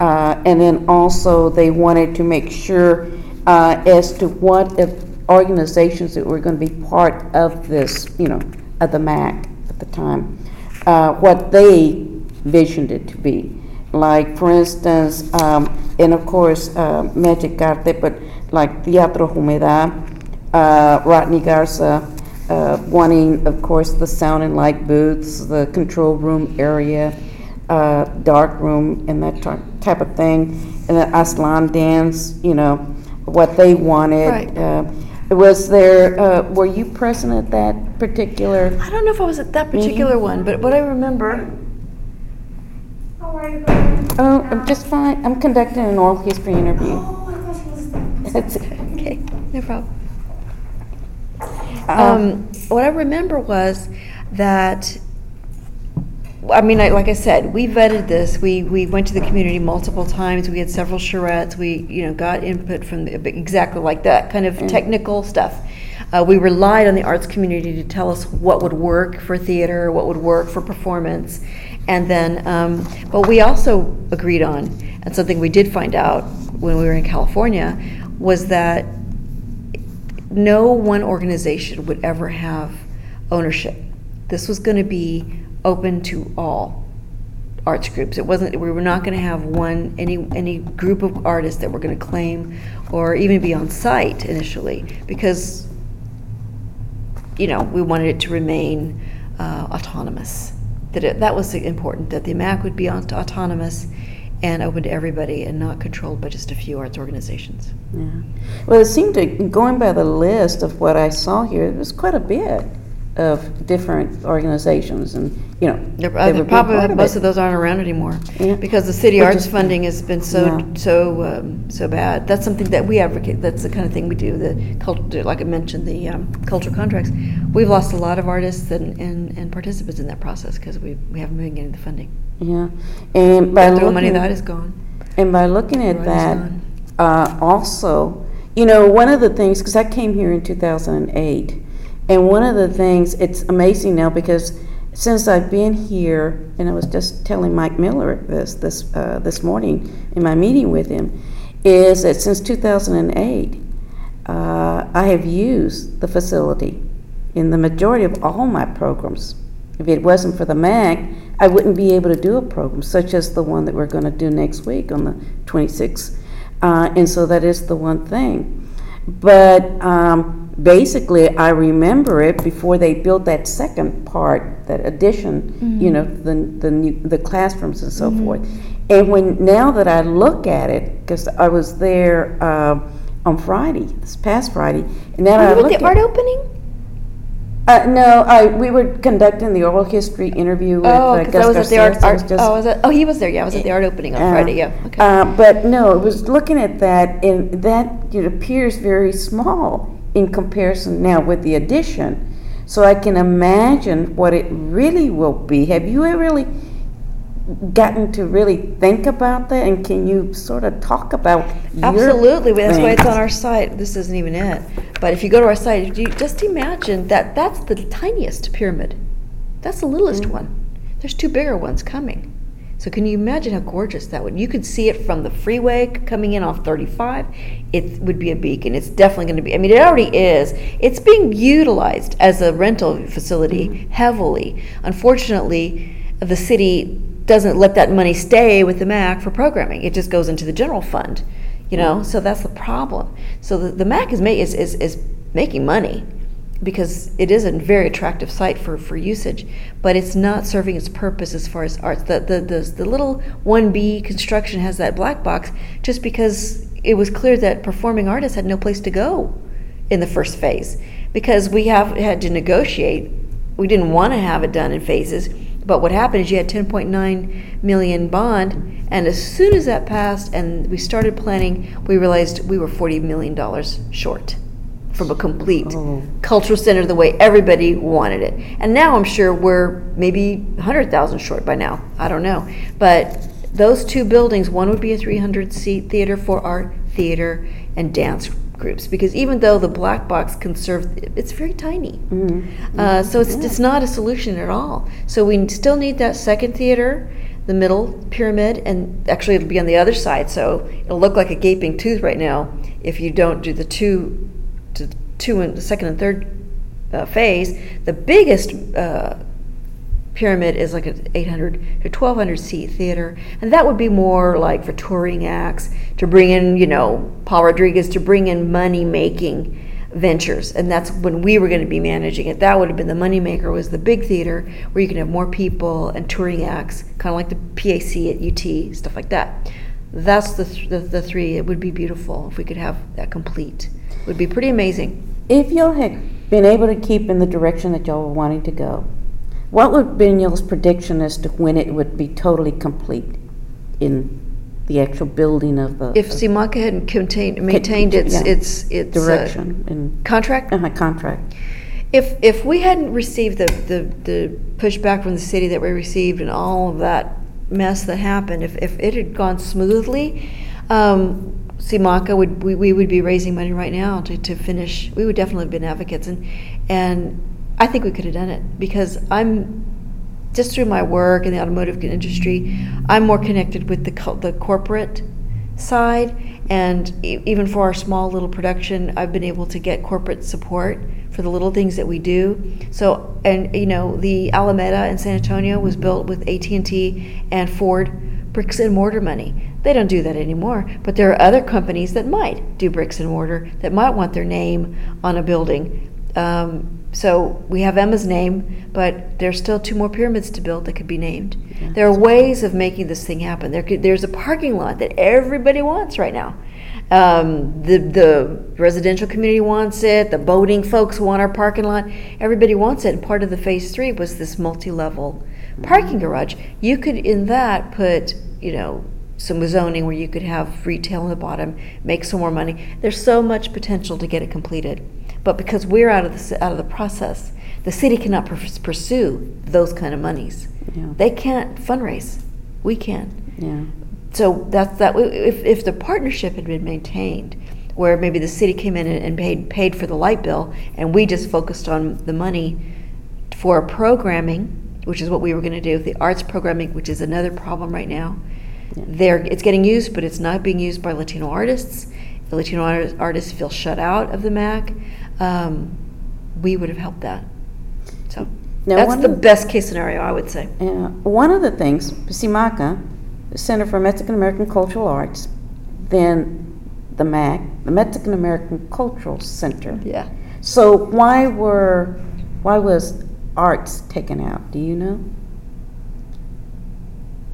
uh, and then also they wanted to make sure uh, as to what if organizations that were going to be part of this, you know, of the M A C at the time, uh, what they visioned it to be. Like, for instance, um, and of course, uh, Mexic-Arte, but like Teatro Humedad, uh, Rodney Garza, Uh, wanting, of course, the sound and light booths, the control room area, uh, dark room, and that type of thing, and the Aslan dance, you know, what they wanted. Right. Uh, was there, uh, were you present at that particular? I don't know if I was at that particular meeting? one, but what I remember. How are you? Oh, I'm just fine. I'm conducting an oral history interview. Oh, I thought she was. That's okay. Okay, no problem. Um, what I remember was that, I mean, I, like I said, we vetted this. We we went to the community multiple times. We had several charrettes. We, you know, got input from the, exactly like that kind of mm. technical stuff. Uh, we relied on the arts community to tell us what would work for theater, what would work for performance, and then, um, but we also agreed on, and something we did find out when we were in California was that no one organization would ever have ownership. This was going to be open to all arts groups. It wasn't. We were not going to have one any any group of artists that were going to claim or even be on site initially, because, you know, we wanted it to remain uh, autonomous. That it, that was important. That the M A C would be autonomous and open to everybody and not controlled by just a few arts organizations. Yeah. Well, it seemed to, going by the list of what I saw here, it was quite a bit of different organizations, and, you know, there, they were probably part of most it. of those aren't around anymore, yeah. because the city Which arts is, funding has been so yeah. so um, so bad. That's something that we advocate. That's the kind of thing we do. The culture, like I mentioned, the um, cultural contracts. We've lost a lot of artists and, and, and participants in that process because we we haven't been getting the funding. Yeah, and by looking, the money that is gone. And by looking at that, uh, also, you know, one of the things, because I came here in two thousand eight. And one of the things, it's amazing now, because since I've been here, and I was just telling Mike Miller this this uh, this morning in my meeting with him, is that since two thousand eight, uh, I have used the facility in the majority of all my programs. If it wasn't for the M A C, I wouldn't be able to do a program such as the one that we're going to do next week on the twenty-sixth. Uh, and so that is the one thing. But um, basically, I remember it before they built that second part, that addition, mm-hmm. you know, the the, new, the classrooms and so mm-hmm. forth. And when now that I look at it, because I was there uh, on Friday, this past Friday, and now I look at the art opening. Uh, no, I we were conducting the oral history interview with oh, uh, Gus Garcia. Oh, I was at the art. art so was oh, was it, oh, he was there. Yeah, I was at the art opening on uh, Friday. Yeah. Okay. Uh, but no, it was looking at that, and that it appears very small in comparison now with the addition. So I can imagine what it really will be. Have you really gotten to really think about that? And can you sort of talk about your Absolutely, that's things? Why it's on our site. This isn't even it. But if you go to our site, you just imagine that that's the tiniest pyramid. That's the littlest mm-hmm. one. There's two bigger ones coming. So can you imagine how gorgeous that would? You could see it from the freeway coming in off thirty-five. It would be a beacon. It's definitely going to be. I mean, it already is. It's being utilized as a rental facility mm-hmm. heavily. Unfortunately, the city doesn't let that money stay with the M A C for programming. It just goes into the general fund, you know. Mm-hmm. So that's the problem. So the, the M A C is, ma- is is is making money, because it is a very attractive site for, for usage, but it's not serving its purpose as far as arts. The, the, the, the little one B construction has that black box just because it was clear that performing artists had no place to go in the first phase, because we have had to negotiate. We didn't want to have it done in phases, but what happened is you had ten point nine million dollars bond, and as soon as that passed and we started planning, we realized we were forty million dollars short from a complete oh. cultural center the way everybody wanted it. And now I'm sure we're maybe one hundred thousand short by now. I don't know. But those two buildings, one would be a three hundred seat theater for art, theater, and dance groups, because even though the black box can serve, it's very tiny. Mm-hmm. Uh, so it's, yeah. it's not a solution at all. So we still need that second theater, the middle pyramid, and actually it'll be on the other side, so it'll look like a gaping tooth right now if you don't do the two to two and the second and third uh, phase. The biggest uh, pyramid is like an eight hundred to twelve hundred seat theater, and that would be more like for touring acts, to bring in, you know, Paul Rodriguez, to bring in money making ventures. And that's when we were going to be managing it. That would have been the money maker, was the big theater where you can have more people and touring acts, kind of like the P A C at U T, stuff like that. That's the th- the, the three. It would be beautiful if we could have that complete. It would be pretty amazing. If y'all had been able to keep in the direction that y'all were wanting to go, what would have been y'all's prediction as to when it would be totally complete in the actual building of the? If CIMACA hadn't contained, maintained its yeah. its its direction uh, and contract. Uh-huh, contract. If if we hadn't received the, the the pushback from the city that we received and all of that mess that happened, if if it had gone smoothly, um, CIMACA would we, we would be raising money right now to, to finish. We would definitely have been advocates, and and I think we could have done it, because I'm just through my work in the automotive industry, I'm more connected with the co- the corporate side, and e- even for our small little production, I've been able to get corporate support for the little things that we do. So, and you know, the Alameda in San Antonio was built with A T and T and Ford bricks and mortar money. They don't do that anymore, but there are other companies that might do bricks and mortar, that might want their name on a building. Um, So we have Emma's name, but there's still two more pyramids to build that could be named. Yeah. There are ways of making this thing happen. There could, there's a parking lot that everybody wants right now. Um, the the residential community wants it. The boating folks want our parking lot. Everybody wants it. And part of the phase three was this multi-level parking garage. You could in that put, you know, some zoning where you could have retail on the bottom, make some more money. There's so much potential to get it completed. But because we're out of the out of the process, the city cannot pr- pursue those kind of monies. Yeah. They can't fundraise. We can. Yeah. So that's that. If if the partnership had been maintained, where maybe the city came in and paid paid for the light bill, and we just focused on the money for programming, which is what we were going to do, the arts programming, which is another problem right now. Yeah. There, it's getting used, but it's not being used by Latino artists. The Latino art- artists feel shut out of the M A C. Um, we would have helped that. So now that's the, the best case scenario, I would say. Uh, one of the things, CIMACA, the Center for Mexican American Cultural Arts, then the M A C, the Mexican American Cultural Center. Yeah. So why were, why was arts taken out? Do you know?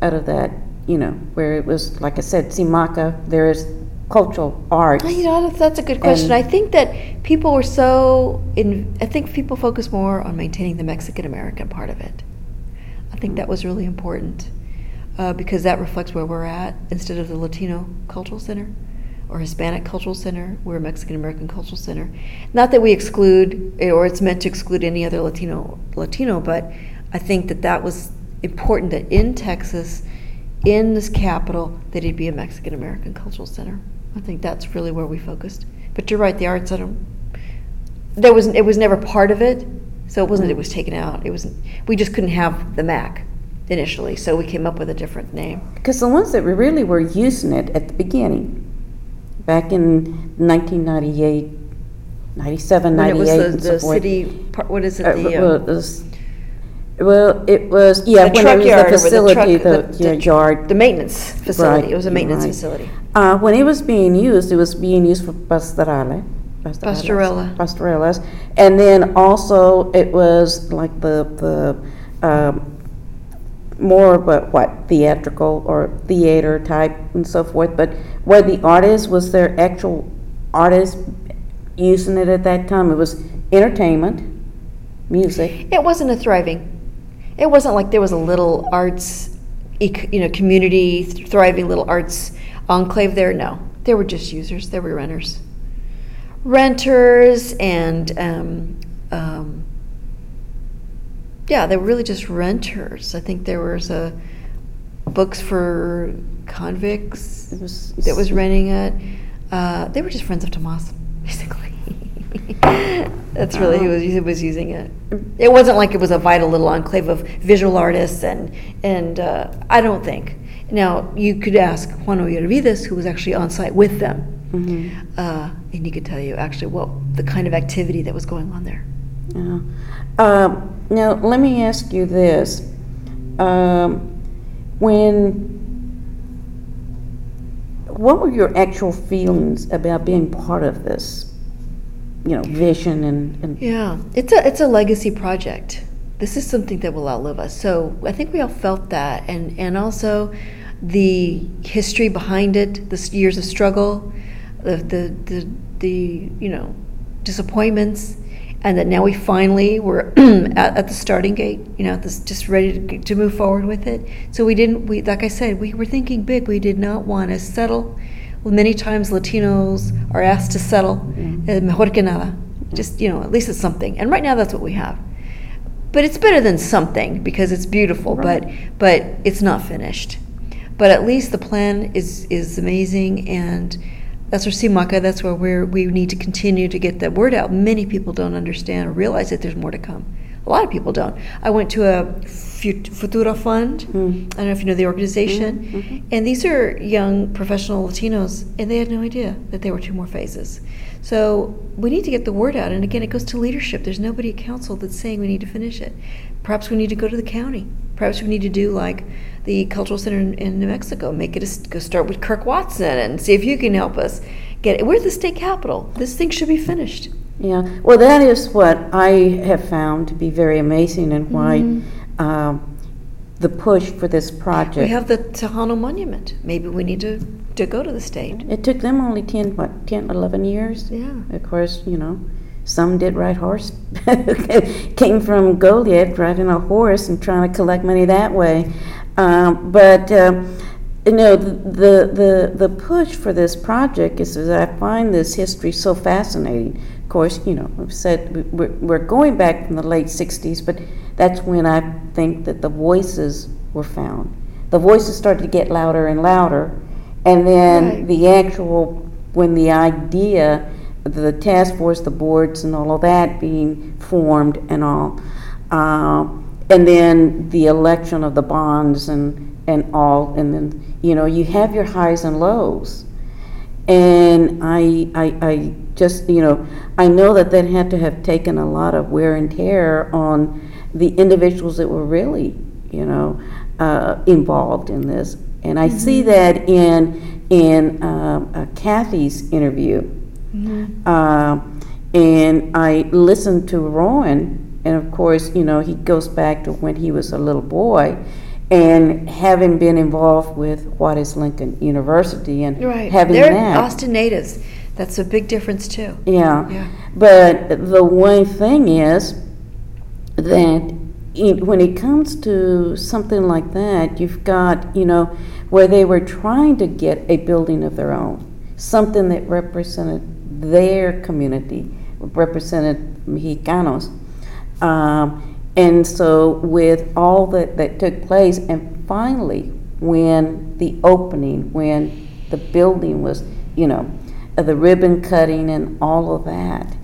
Out of that, you know, where it was, like I said, CIMACA, there is cultural arts. You know, that's a good question. I think that people were so in. I think people focus more on maintaining the Mexican American part of it. I think that was really important uh, because that reflects where we're at. Instead of the Latino Cultural Center or Hispanic Cultural Center, we're a Mexican American Cultural Center. Not that we exclude, or it's meant to exclude any other Latino Latino, but I think that that was important. That in Texas, in this capital, that it'd be a Mexican American Cultural Center. I think that's really where we focused. But you're right, the arts, I don't, there was, it was never part of it, so it wasn't that it was taken out. It was, we just couldn't have the M A C initially, so we came up with a different name. Because the ones that we really were using it at the beginning, back in nineteen ninety-eight, ninety-seven, when ninety-eight, it was the, the and so city, part, what is it, uh, the, um, well, Well, it was, yeah, the when it was yard, the facility, the, truck, the, the, the yard. The maintenance facility. Right, it was a maintenance right. facility. Uh, when it was being used, it was being used for pastorale, Pastorella. Pastorellas. And then also it was like the, the um, more of a, what, theatrical or theater type and so forth, but where the artist was their actual artist using it at that time. It was entertainment, music. It wasn't a thriving. It wasn't like there was a little arts, you know, community, thriving little arts enclave there. No, there were just users. There were renters. Renters and, um, um, yeah, they were really just renters. I think there was a books for convicts it was, that was renting it. Uh, they were just friends of Tomas, basically. That's really who was, who was using it. It wasn't like it was a vital little enclave of visual artists, and and uh, I don't think. Now, you could ask Juan Ollarvides, who was actually on site with them, mm-hmm. uh, and he could tell you actually what the kind of activity that was going on there. Uh-huh. Uh, now, let me ask you this. Um, when... What were your actual feelings about being part of this, you know, vision and, and yeah, it's a it's a legacy project. This is something that will outlive us. So I think we all felt that, and and also the history behind it, the years of struggle, the the the, the you know disappointments, and that now we finally were at, at the starting gate. You know, this just ready to, to move forward with it. So we didn't. We like I said, we were thinking big. We did not want to settle. Many times Latinos are asked to settle, mm-hmm. mejor que nada, just, you know, at least it's something. And right now that's what we have. But it's better than something because it's beautiful, right. but but it's not finished. But at least the plan is, is amazing, and that's where CIMACA, that's where we're, we need to continue to get that word out. Many people don't understand or realize that there's more to come. A lot of people don't. I went to a Futura Fund. Mm. I don't know if you know the organization. Mm-hmm. Mm-hmm. And these are young professional Latinos, and they had no idea that there were two more phases. So we need to get the word out. And again, it goes to leadership. There's nobody at council that's saying we need to finish it. Perhaps we need to go to the county. Perhaps we need to do like the Cultural Center in, in New Mexico. Make it a, go start with Kirk Watson and see if you can help us get it. We're the state capital. This thing should be finished. Yeah, well, that is what I have found to be very amazing, and why mm-hmm. um, the push for this project. We have the Tejano Monument. Maybe we need to, to go to the state. It took them only ten, what, ten, eleven years? Yeah. Of course, you know, some did ride horse. Came from Goliad riding a horse and trying to collect money that way. Um, but, um, you know, the, the, the push for this project is that I find this history so fascinating. Of course, you know, I've said we're, we're going back from the late sixties, but that's when I think that the voices were found. The voices started to get louder and louder, and then right. the actual, when the idea, the task force, the boards, and all of that being formed and all, uh, and then the election of the bonds and, and all, and then, you know, you have your highs and lows. And I, I, I just, you know, I know that that had to have taken a lot of wear and tear on the individuals that were really, you know, uh, involved in this. And I mm-hmm. see that in in um, uh, Kathy's interview, mm-hmm. uh, and I listened to Rowan, and of course, you know, he goes back to when he was a little boy. And having been involved with what is Lincoln University and right. having They're that. They're Austin natives. That's a big difference, too. Yeah. yeah. But the one thing is that it, when it comes to something like that, you've got, you know, where they were trying to get a building of their own, something that represented their community, represented Mexicanos. Um, And so with all that, that took place, and finally when the opening, when the building was, you know, uh, the ribbon cutting and all of that,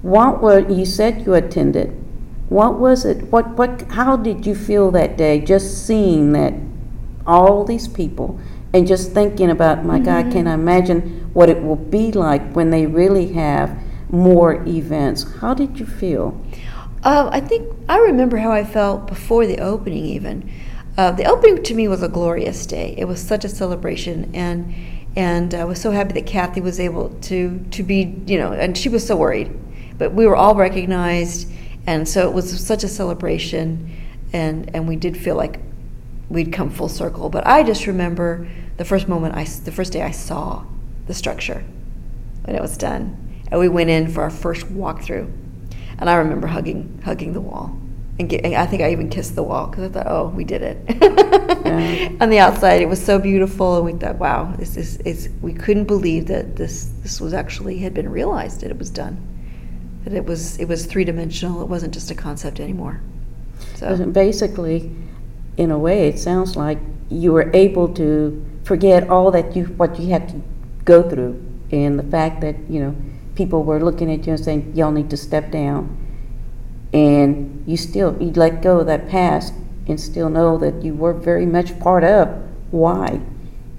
what were, you said you attended, what was it, what, what, how did you feel that day, just seeing that, all these people, and just thinking about, my mm-hmm. God, can I imagine what it will be like when they really have more events? How did you feel? Uh, I think I remember how I felt before the opening even. Uh, the opening to me was a glorious day. It was such a celebration, and And I was so happy that Kathy was able to, to be, you know, and she was so worried. But we were all recognized, and so it was such a celebration, and, and we did feel like we'd come full circle. But I just remember the first moment, I, the first day I saw the structure when it was done. And we went in for our first walkthrough. And I remember hugging hugging the wall. And, get, and I think I even kissed the wall, because I thought, oh, we did it. Yeah. On the outside, it was so beautiful, and we thought, wow, this is, it's, we couldn't believe that this this was actually, had been realized, that it was done. That it was, it was three-dimensional, it wasn't just a concept anymore. So basically, in a way, it sounds like you were able to forget all that you, what you had to go through, and the fact that, you know, people were looking at you and saying, y'all need to step down. And you still, you let go of that past and still know that you were very much part of why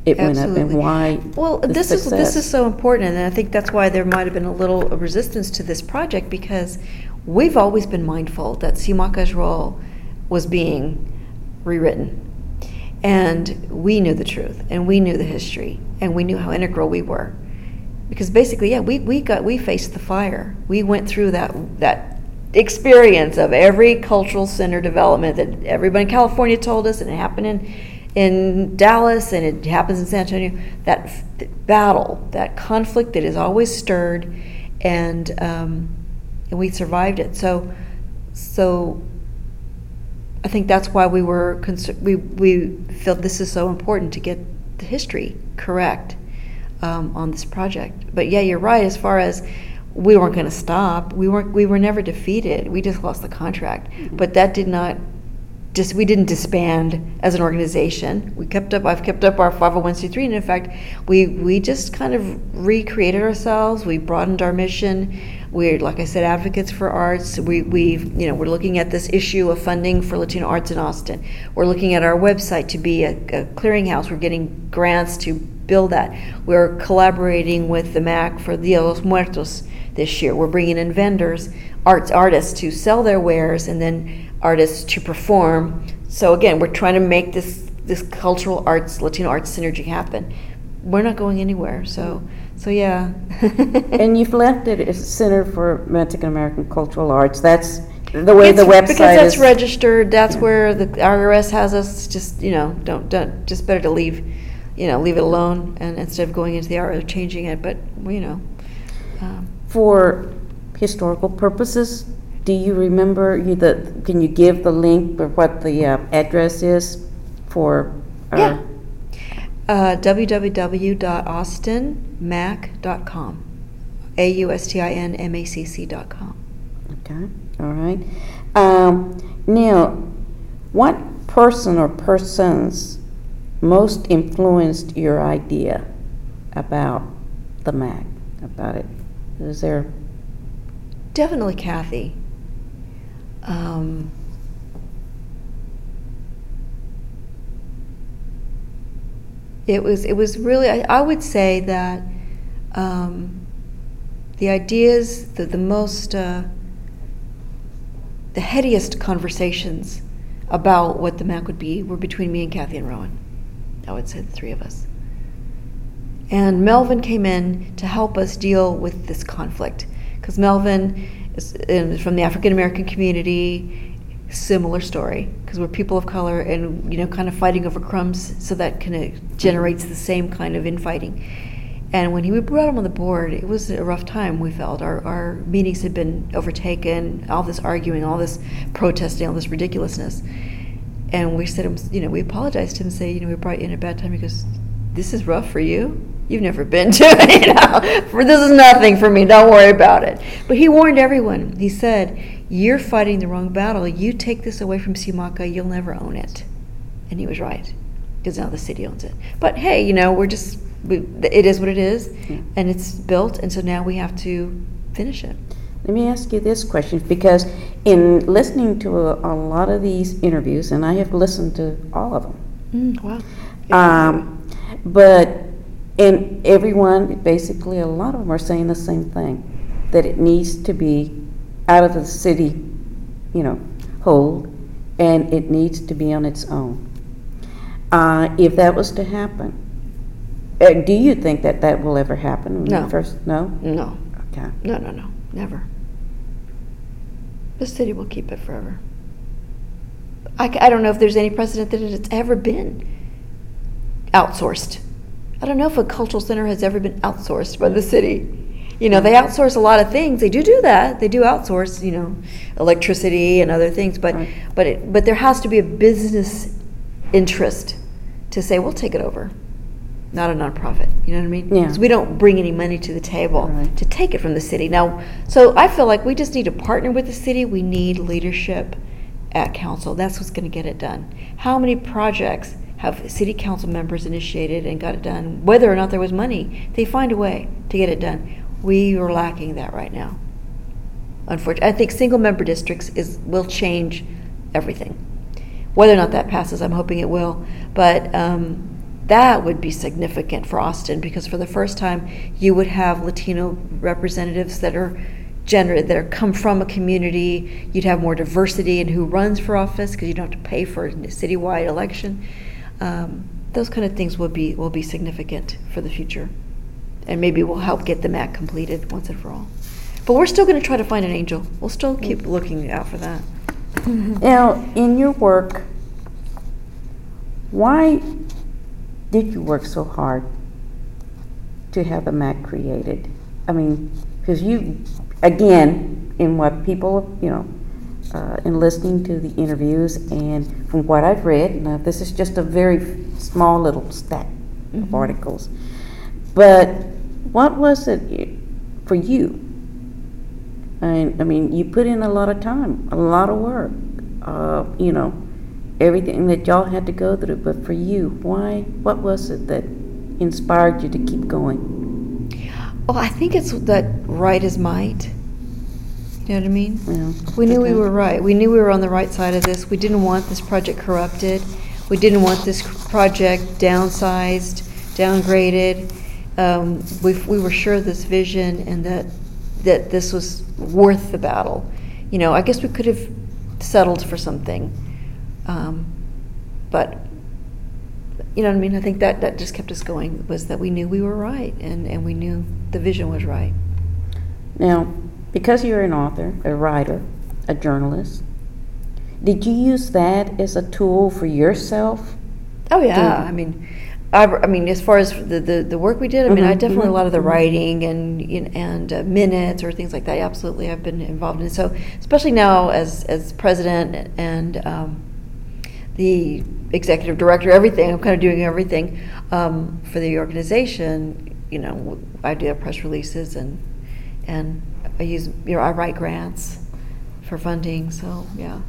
it Absolutely. Went up and why. Well, this is this is so important, and I think that's why there might have been a little resistance to this project, because we've always been mindful that CIMACA's role was being rewritten. And we knew the truth, and we knew the history, and we knew how integral we were. Because basically, yeah, we, we got we faced the fire. We went through that that experience of every cultural center development that everybody in California told us, and it happened in in Dallas, and it happens in San Antonio. That f- battle, that conflict that is always stirred, and um, and we survived it. So, so I think that's why we were cons- we we felt this is so important to get the history correct. Um, on this project. But yeah, you're right, as far as we weren't going to stop. We weren't, we were never defeated. We just lost the contract. Mm-hmm. But that did not just, we didn't disband as an organization. We kept up, I've kept up our five oh one c three, and in fact, we, we just kind of recreated ourselves. We broadened our mission. We're, like I said, advocates for arts. We, we've, you know, we're looking at this issue of funding for Latino arts in Austin. We're looking at our website to be a, a clearinghouse. We're getting grants to build that. We're collaborating with the M A C for Dia de los Muertos this year. We're bringing in vendors, arts artists to sell their wares, and then artists to perform. So again, we're trying to make this this cultural arts, Latino arts synergy happen. We're not going anywhere. So so yeah. And you've left it as a Center for Mexican American Cultural Arts. That's the way it's, the website, because that's is registered. That's yeah. where the I R S has us. Just you know, don't don't just better to leave. You know, leave it alone, and instead of going into the art of changing it, but you know. Um. For historical purposes, do you remember you the? Can you give the link or what the uh, address is for? Yeah. Uh, w w w dot austin mac dot com, a u s t i n m a c c dot com. Okay. All right. Um, now, what person or persons most influenced your idea about the M A C, about it? Is there? Definitely Kathy. Um, it was it was really, I, I would say that um, the ideas, the, the most, uh, the headiest conversations about what the M A C would be were between me and Kathy and Rowan. I would say the three of us. And Melvin came in to help us deal with this conflict, because Melvin is in, from the African American community, similar story, because we're people of color and, you know, kind of fighting over crumbs, so that kind of generates the same kind of infighting. And when he, we brought him on the board, it was a rough time, we felt. Our, our meetings had been overtaken, all this arguing, all this protesting, all this ridiculousness. And we said, you know, we apologized to him, say, you know, we brought you in a bad time. He goes, this is rough for you. You've never been to it, you know. For, this is nothing for me. Don't worry about it. But he warned everyone. He said, you're fighting the wrong battle. You take this away from CIMACA, you'll never own it. And he was right, because now the city owns it. But hey, you know, we're just, we, it is what it is, yeah. And it's built, and so now we have to finish it. Let me ask you this question, because in listening to a, a lot of these interviews, and I have listened to all of them, mm, wow. um, but and everyone, basically a lot of them are saying the same thing, that it needs to be out of the city, you know, hold, and it needs to be on its own. Uh, if that was to happen, Uh, do you think that that will ever happen? No. First, no? No. Okay. No, no, no. Never. The city will keep it forever. I, I don't know if there's any precedent that it's ever been outsourced. I don't know if a cultural center has ever been outsourced by the city. You know, they outsource a lot of things. They do do that. They do outsource, you know, electricity and other things. But right. but it, but there has to be a business interest to say, we'll take it over. Not a nonprofit, you know what I mean? Yeah. Because we don't bring any money to the table right. to take it from the city. Now, so I feel like we just need to partner with the city. We need leadership at council. That's what's going to get it done. How many projects have city council members initiated and got it done? Whether or not there was money, they find a way to get it done. We are lacking that right now, unfortunately. I think single-member districts is will change everything. Whether or not that passes, I'm hoping it will. But um, that would be significant for Austin, because for the first time, you would have Latino representatives that are gener- that are come from a community. You'd have more diversity in who runs for office, because you don't have to pay for a citywide election. Um, those kind of things will be will be significant for the future. And maybe we'll help get the M A C completed once and for all. But we're still going to try to find an angel. We'll still keep looking out for that. Now, in your work, why did you work so hard to have the M A C created? I mean, because you, again, in what people, you know, uh, in listening to the interviews and from what I've read, now this is just a very small little stack mm-hmm. of articles, but what was it for you? I, I mean, you put in a lot of time, a lot of work, uh, you know, everything that y'all had to go through. But for you, why? What was it that inspired you to keep going? Well, I think it's that right is might. You know what I mean? Yeah. We knew we were right. We knew we were on the right side of this. We didn't want this project corrupted. We didn't want this project downsized, downgraded. Um, we, we were sure of this vision and that that this was worth the battle. You know, I guess we could have settled for something, um, but you know what I mean? I think that, that just kept us going, was that we knew we were right and, and we knew the vision was right. Now, because you're an author, a writer, a journalist, did you use that as a tool for yourself? Oh yeah, to, I mean, I, I mean, as far as the, the, the work we did, I mm-hmm, mean, I definitely mm-hmm. a lot of the writing and you know, and uh, minutes or things like that. Absolutely, I've been involved in. So, especially now as as president and um, the executive director, everything. I'm kind of doing everything um, for the organization. You know, I do have press releases and and I use you know I write grants for funding. So yeah.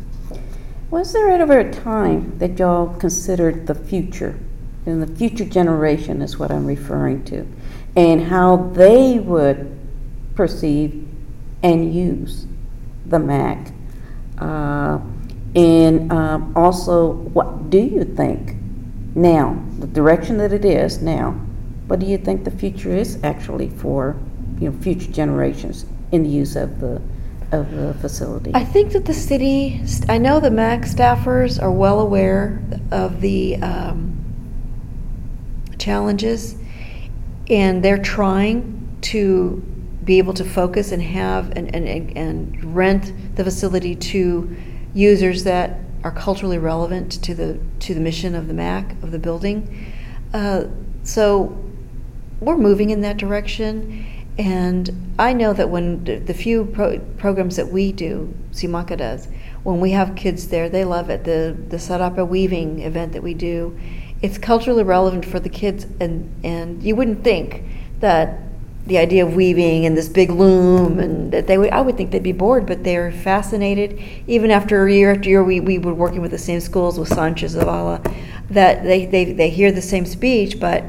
Was there ever a time that y'all considered the future? And the future generation is what I'm referring to, and how they would perceive and use the M A C. Uh, and um, also, what do you think now, the direction that it is now, what do you think the future is actually for you know, future generations in the use of the of the facility? I think that the city, st- I know the M A C staffers are well aware of the um, challenges, and they're trying to be able to focus and have and, and, and rent the facility to users that are culturally relevant to the to the mission of the M A C, of the building. Uh, so we're moving in that direction, and I know that when the, the few pro- programs that we do, CIMACA does, when we have kids there, they love it. The, the Sarapa weaving event that we do, it's culturally relevant for the kids, and, and you wouldn't think that the idea of weaving and this big loom, and that they would, I would think they'd be bored, but they're fascinated. Even after year after year, we, we were working with the same schools with Sanchez Zavala, that they, they, they hear the same speech, but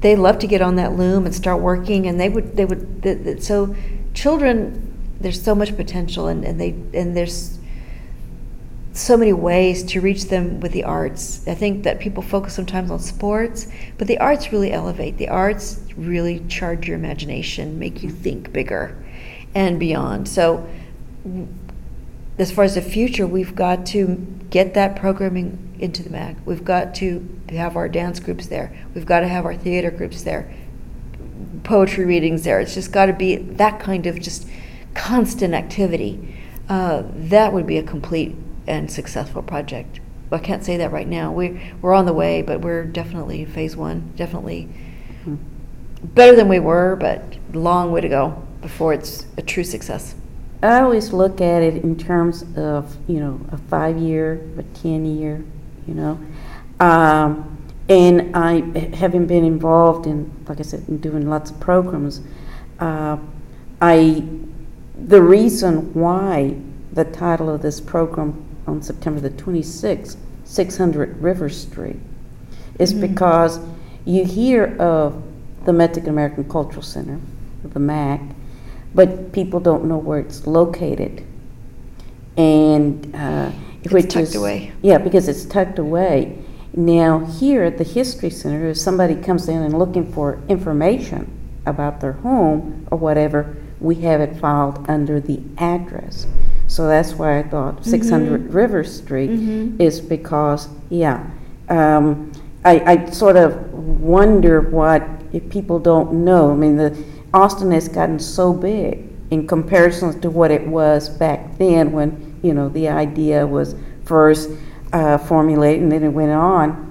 they love to get on that loom and start working, and they would, they would, th- th- so children, there's so much potential, and, and they, and there's, so many ways to reach them with the arts. I think that people focus sometimes on sports, but the arts really elevate. The arts really charge your imagination, make you think bigger and beyond. So as far as the future, we've got to get that programming into the M A C. We've got to have our dance groups there. We've got to have our theater groups there, poetry readings there. It's just got to be that kind of just constant activity. Uh, that would be a complete and successful project. Well, I can't say that right now. We, we're on the way, but we're definitely phase one, definitely mm-hmm. better than we were, but long way to go before it's a true success. I always look at it in terms of, you know, a five-year, a ten-year, you know. Um, and I, having been involved in, like I said, in doing lots of programs, uh, I the reason why the title of this program on September the twenty-sixth, six hundred River Street, is mm-hmm. because you hear of the Mexican American Cultural Center, the M A C, but people don't know where it's located, and uh, it's which tucked is, away. Yeah, because it's tucked away. Now here at the History Center, if somebody comes in and looking for information about their home or whatever, we have it filed under the address. So that's why I thought mm-hmm. six hundred River Street mm-hmm. is because, yeah, um, I, I sort of wonder what if people don't know. I mean, the Austin has gotten so big in comparison to what it was back then when, you know, the idea was first uh, formulated and then it went on.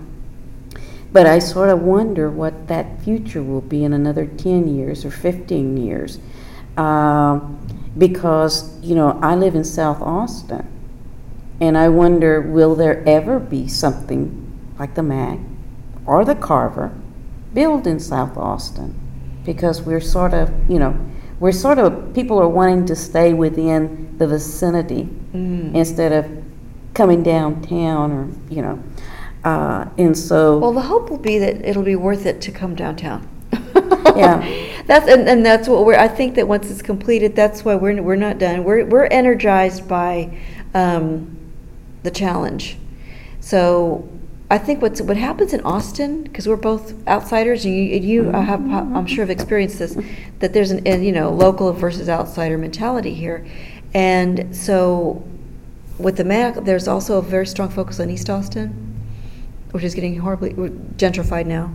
But I sort of wonder what that future will be in another ten years or fifteen years. Um, because, you know, I live in South Austin, and I wonder, will there ever be something like the M A C or the Carver built in South Austin? Because we're sort of, you know, we're sort of, people are wanting to stay within the vicinity mm. instead of coming downtown or, you know, uh, and so. Well, the hope will be that it'll be worth it to come downtown. Yeah, that's and, and that's what we're. I think that once it's completed, that's why we're we're not done. We're we're energized by um, the challenge. So I think what's what happens in Austin, because we're both outsiders, and you, and you uh, have I'm sure have experienced this, that there's an, an you know local versus outsider mentality here, and so with the M A C, there's also a very strong focus on East Austin, which is getting horribly gentrified now.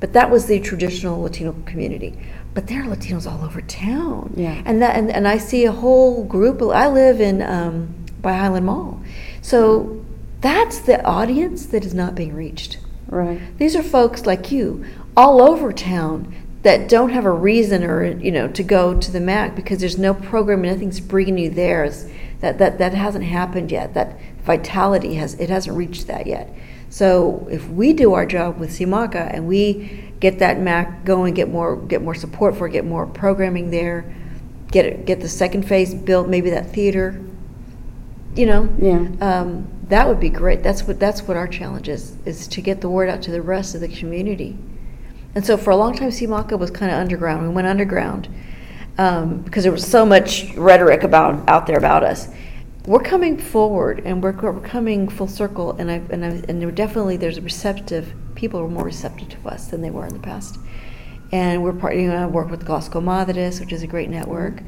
But that was the traditional Latino community. But there are Latinos all over town. Yeah. And that and, and I see a whole group. Of, I live in um, by Highland Mall. So that's the audience that is not being reached. Right. These are folks like you all over town that don't have a reason or you know to go to the M A C because there's no program and nothing's bringing you there. It's, that, that, that hasn't happened yet. That vitality, has it hasn't reached that yet. So if we do our job with CIMACA and we get that M A C going, get more get more support for it, get more programming there, get it, get the second phase built, maybe that theater, you know, yeah, um, that would be great. That's what that's what our challenge is, is to get the word out to the rest of the community. And so for a long time, CIMACA was kind of underground. We went underground um, because there was so much rhetoric about out there about us. We're coming forward, and we're, we're coming full circle, and I and I and there definitely there's receptive people who are more receptive to us than they were in the past, and we're part. You know, I work with Las Comadres, which is a great network,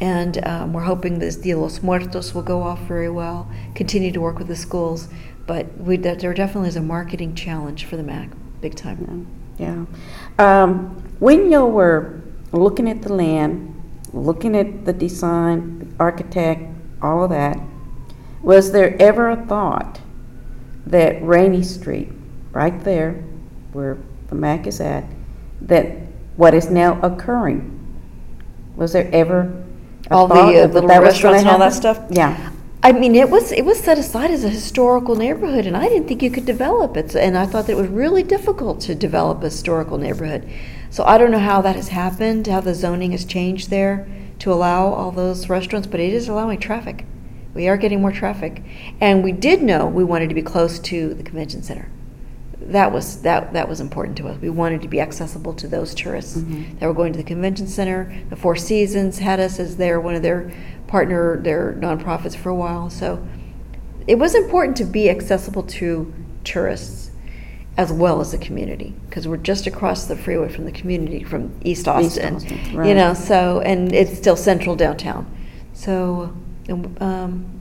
and um, we're hoping this Dia de los Muertos will go off very well. Continue to work with the schools, but we that there definitely is a marketing challenge for the M A C, big time. Yeah, yeah. Um, when you were looking at the land, looking at the design, the architect. All of that, was there ever a thought that Rainey Street, right there where the M A C is at, that what is now occurring, was there ever a all thought the uh, little that restaurants and all that stuff? Yeah. I mean, it was it was set aside as a historical neighborhood, and I didn't think you could develop it, and I thought that it was really difficult to develop a historical neighborhood. So I don't know how that has happened, how the zoning has changed there to allow all those restaurants, but it is allowing traffic. We are getting more traffic. And we did know we wanted to be close to the convention center. That was that that was important to us. We wanted to be accessible to those tourists mm-hmm. that were going to the convention center. The Four Seasons had us as their one of their partner, their nonprofits for a while. So it was important to be accessible to tourists as well as the community, because we're just across the freeway from the community, from East Austin, East Austin right. You know, so, and it's still central downtown. So, um,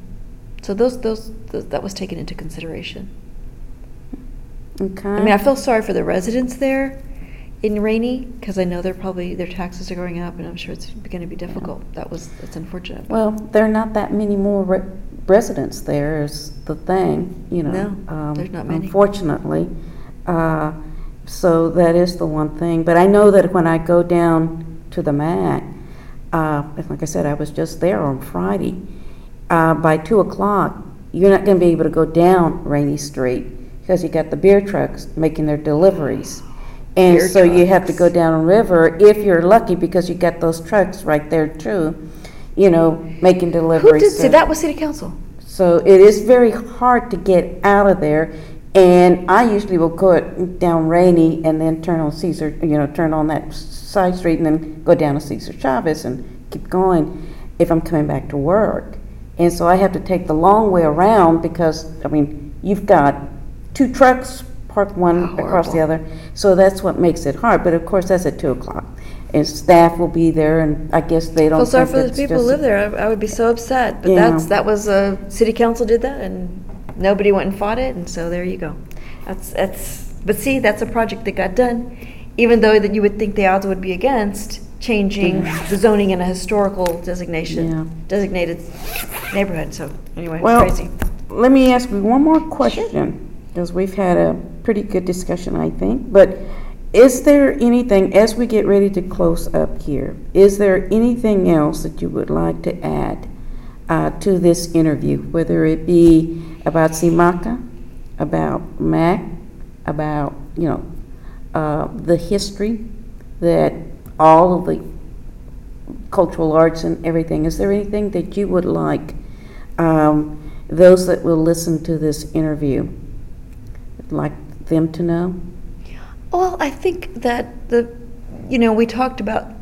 So those, those, those that was taken into consideration. Okay. I mean, I feel sorry for the residents there in Rainey, because I know they're probably, their taxes are going up, and I'm sure it's going to be difficult. Yeah. That was, it's unfortunate. Well, there are not that many more re- residents there is the thing, you know. No, um, there's not many. Unfortunately. Uh, so that is the one thing. But I know that when I go down to the M A C, uh, like I said, I was just there on Friday. Uh, by two o'clock, you're not going to be able to go down Rainey Street because you got the beer trucks making their deliveries. And beer so trucks. You have to go down a river if you're lucky, because you got those trucks right there too, you know, making deliveries. Who did so, see, that was City Council. So it is very hard to get out of there. And I usually will go down Rainey and then turn on Cesar, you know, turn on that side street and then go down to Cesar Chavez and keep going if I'm coming back to work. And so I have to take the long way around because, I mean, you've got two trucks, parked one Horrible. across the other. So that's what makes it hard. But, of course, that's at two o'clock. And staff will be there, and I guess they don't think it's just... I feel sorry for the people who live there. I, I would be so upset. But that's know. that was, uh, City Council did that, and nobody went and fought it, and so there you go. That's that's. But see, that's a project that got done, even though that you would think the odds would be against changing the zoning in a historical designation, yeah. designated neighborhood. So anyway, well, crazy. Let me ask you one more question, because sure. we've had a pretty good discussion, I think. But is there anything, as we get ready to close up here, is there anything else that you would like to add uh, to this interview, whether it be about CIMACA, about M A C, about, you know, uh, the history that all of the cultural arts and everything. Is there anything that you would like um, those that will listen to this interview would like them to know? Well, I think that the, you know, we talked about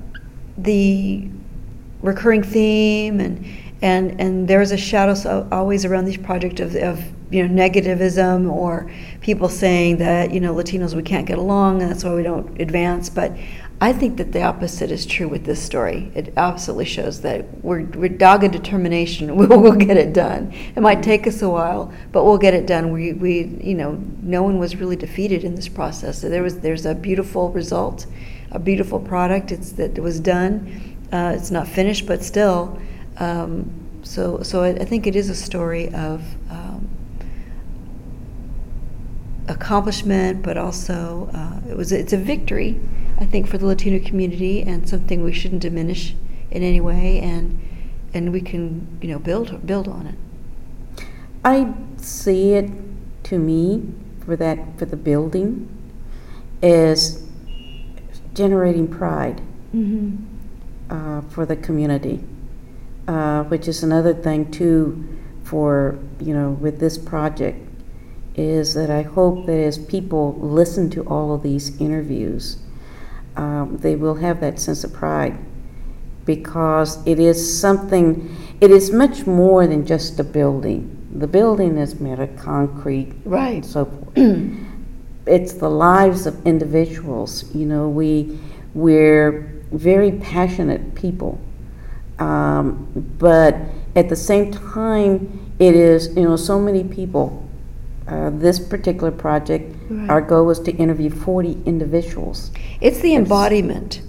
the recurring theme, and and and there is a shadow so always around this project of of you know negativism, or people saying that you know Latinos, we can't get along, and that's why we don't advance, but. I think that the opposite is true with this story. It absolutely shows that we're, we're dogged determination. We'll, we'll get it done. It might take us a while, but we'll get it done. We, we, you know, no one was really defeated in this process. So there was, there's a beautiful result, a beautiful product. It's that it was done. Uh, it's not finished, but still. Um, so, so I, I think it is a story of um, accomplishment, but also uh, it was, it's a victory. I think for the Latino community, and something we shouldn't diminish in any way, and and we can you know build build on it. I see it to me for that for the building as generating pride mm-hmm. uh, for the community, uh, which is another thing too for you know with this project is that I hope that as people listen to all of these interviews. Um, they will have that sense of pride, because it is something, it is much more than just a building. The building is made of concrete right. and so forth. It's the lives of individuals. You know, we, we're very passionate people, um, but at the same time, it is, you know, so many people. Uh, this particular project, right. our goal was to interview forty individuals. It's the embodiment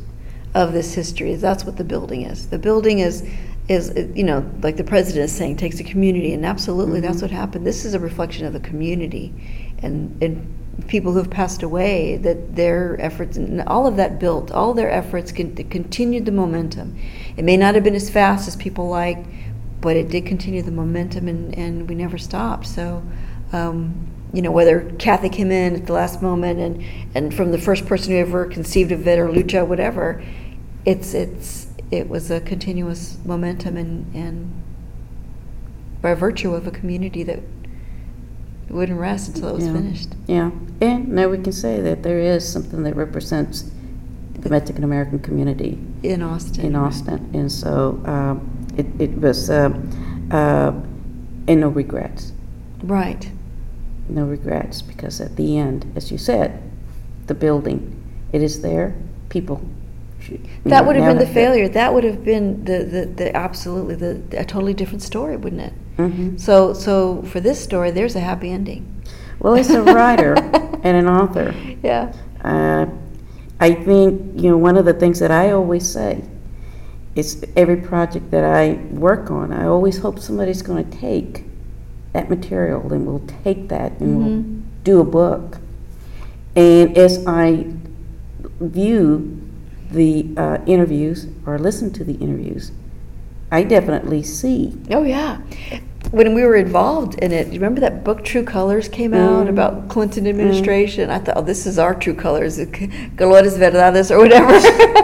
of this history. That's what the building is. The building is, is you know, like the president is saying, takes a community, and absolutely mm-hmm. that's what happened. This is a reflection of the community, and, and people who have passed away, that their efforts, and all of that built, all their efforts con- continued the momentum. It may not have been as fast as people liked, but it did continue the momentum, and, and we never stopped. So. Um, you know, whether Kathy came in at the last moment and, and from the first person who ever conceived of it, or Lucha, whatever, it's it's it was a continuous momentum, and, and by virtue of a community that wouldn't rest until it was yeah. finished. Yeah, and now we can say that there is something that represents the Mexican American community. In Austin. In Austin, right. And so um, it, it was, uh, uh, and no regrets. Right. No regrets, because at the end, as you said, the building, it is there, people She, that would have never, been the failure. That would have been the, the, the absolutely the, a totally different story, wouldn't it? Mm-hmm. So so for this story, there's a happy ending. Well, as a writer and an author, yeah, uh, I think you know one of the things that I always say is every project that I work on, I always hope somebody's going to take that material and we'll take that and mm-hmm. we'll do a book. And as I view the uh, interviews or listen to the interviews, I definitely see. Oh yeah. When we were involved in it, you remember that book True Colors came out mm. about Clinton administration? Mm. I thought, oh, this is our True Colors, Colores Verdades, or whatever.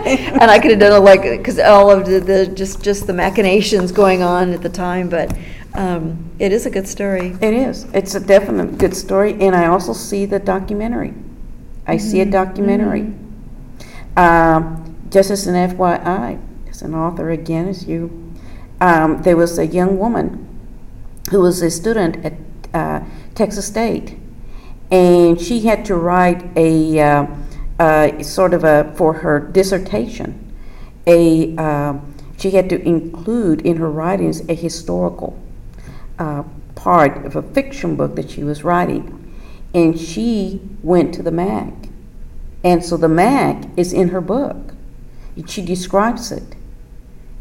And I could have done it like, because all of the, the just, just the machinations going on at the time, but um, it is a good story. It is. It's a definite good story, and I also see the documentary. I mm-hmm. see a documentary. Mm-hmm. Um, just as an F Y I, as an author again, as you, um, there was a young woman who was a student at uh, Texas State, and she had to write a uh, uh, sort of a, for her dissertation, a uh, she had to include in her writings a historical uh, part of a fiction book that she was writing, and she went to the M A C, and so the M A C is in her book, and she describes it.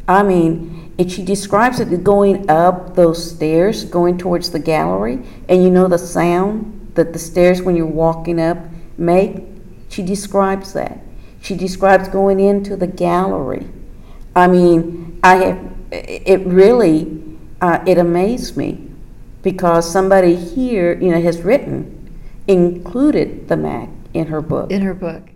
I mean, and she describes it going up those stairs, going towards the gallery, and you know the sound that the stairs when you're walking up make? She describes that. She describes going into the gallery. I mean, I have, it really, uh, it amazed me because somebody here, you know, has written, included the M A C in her book. In her book.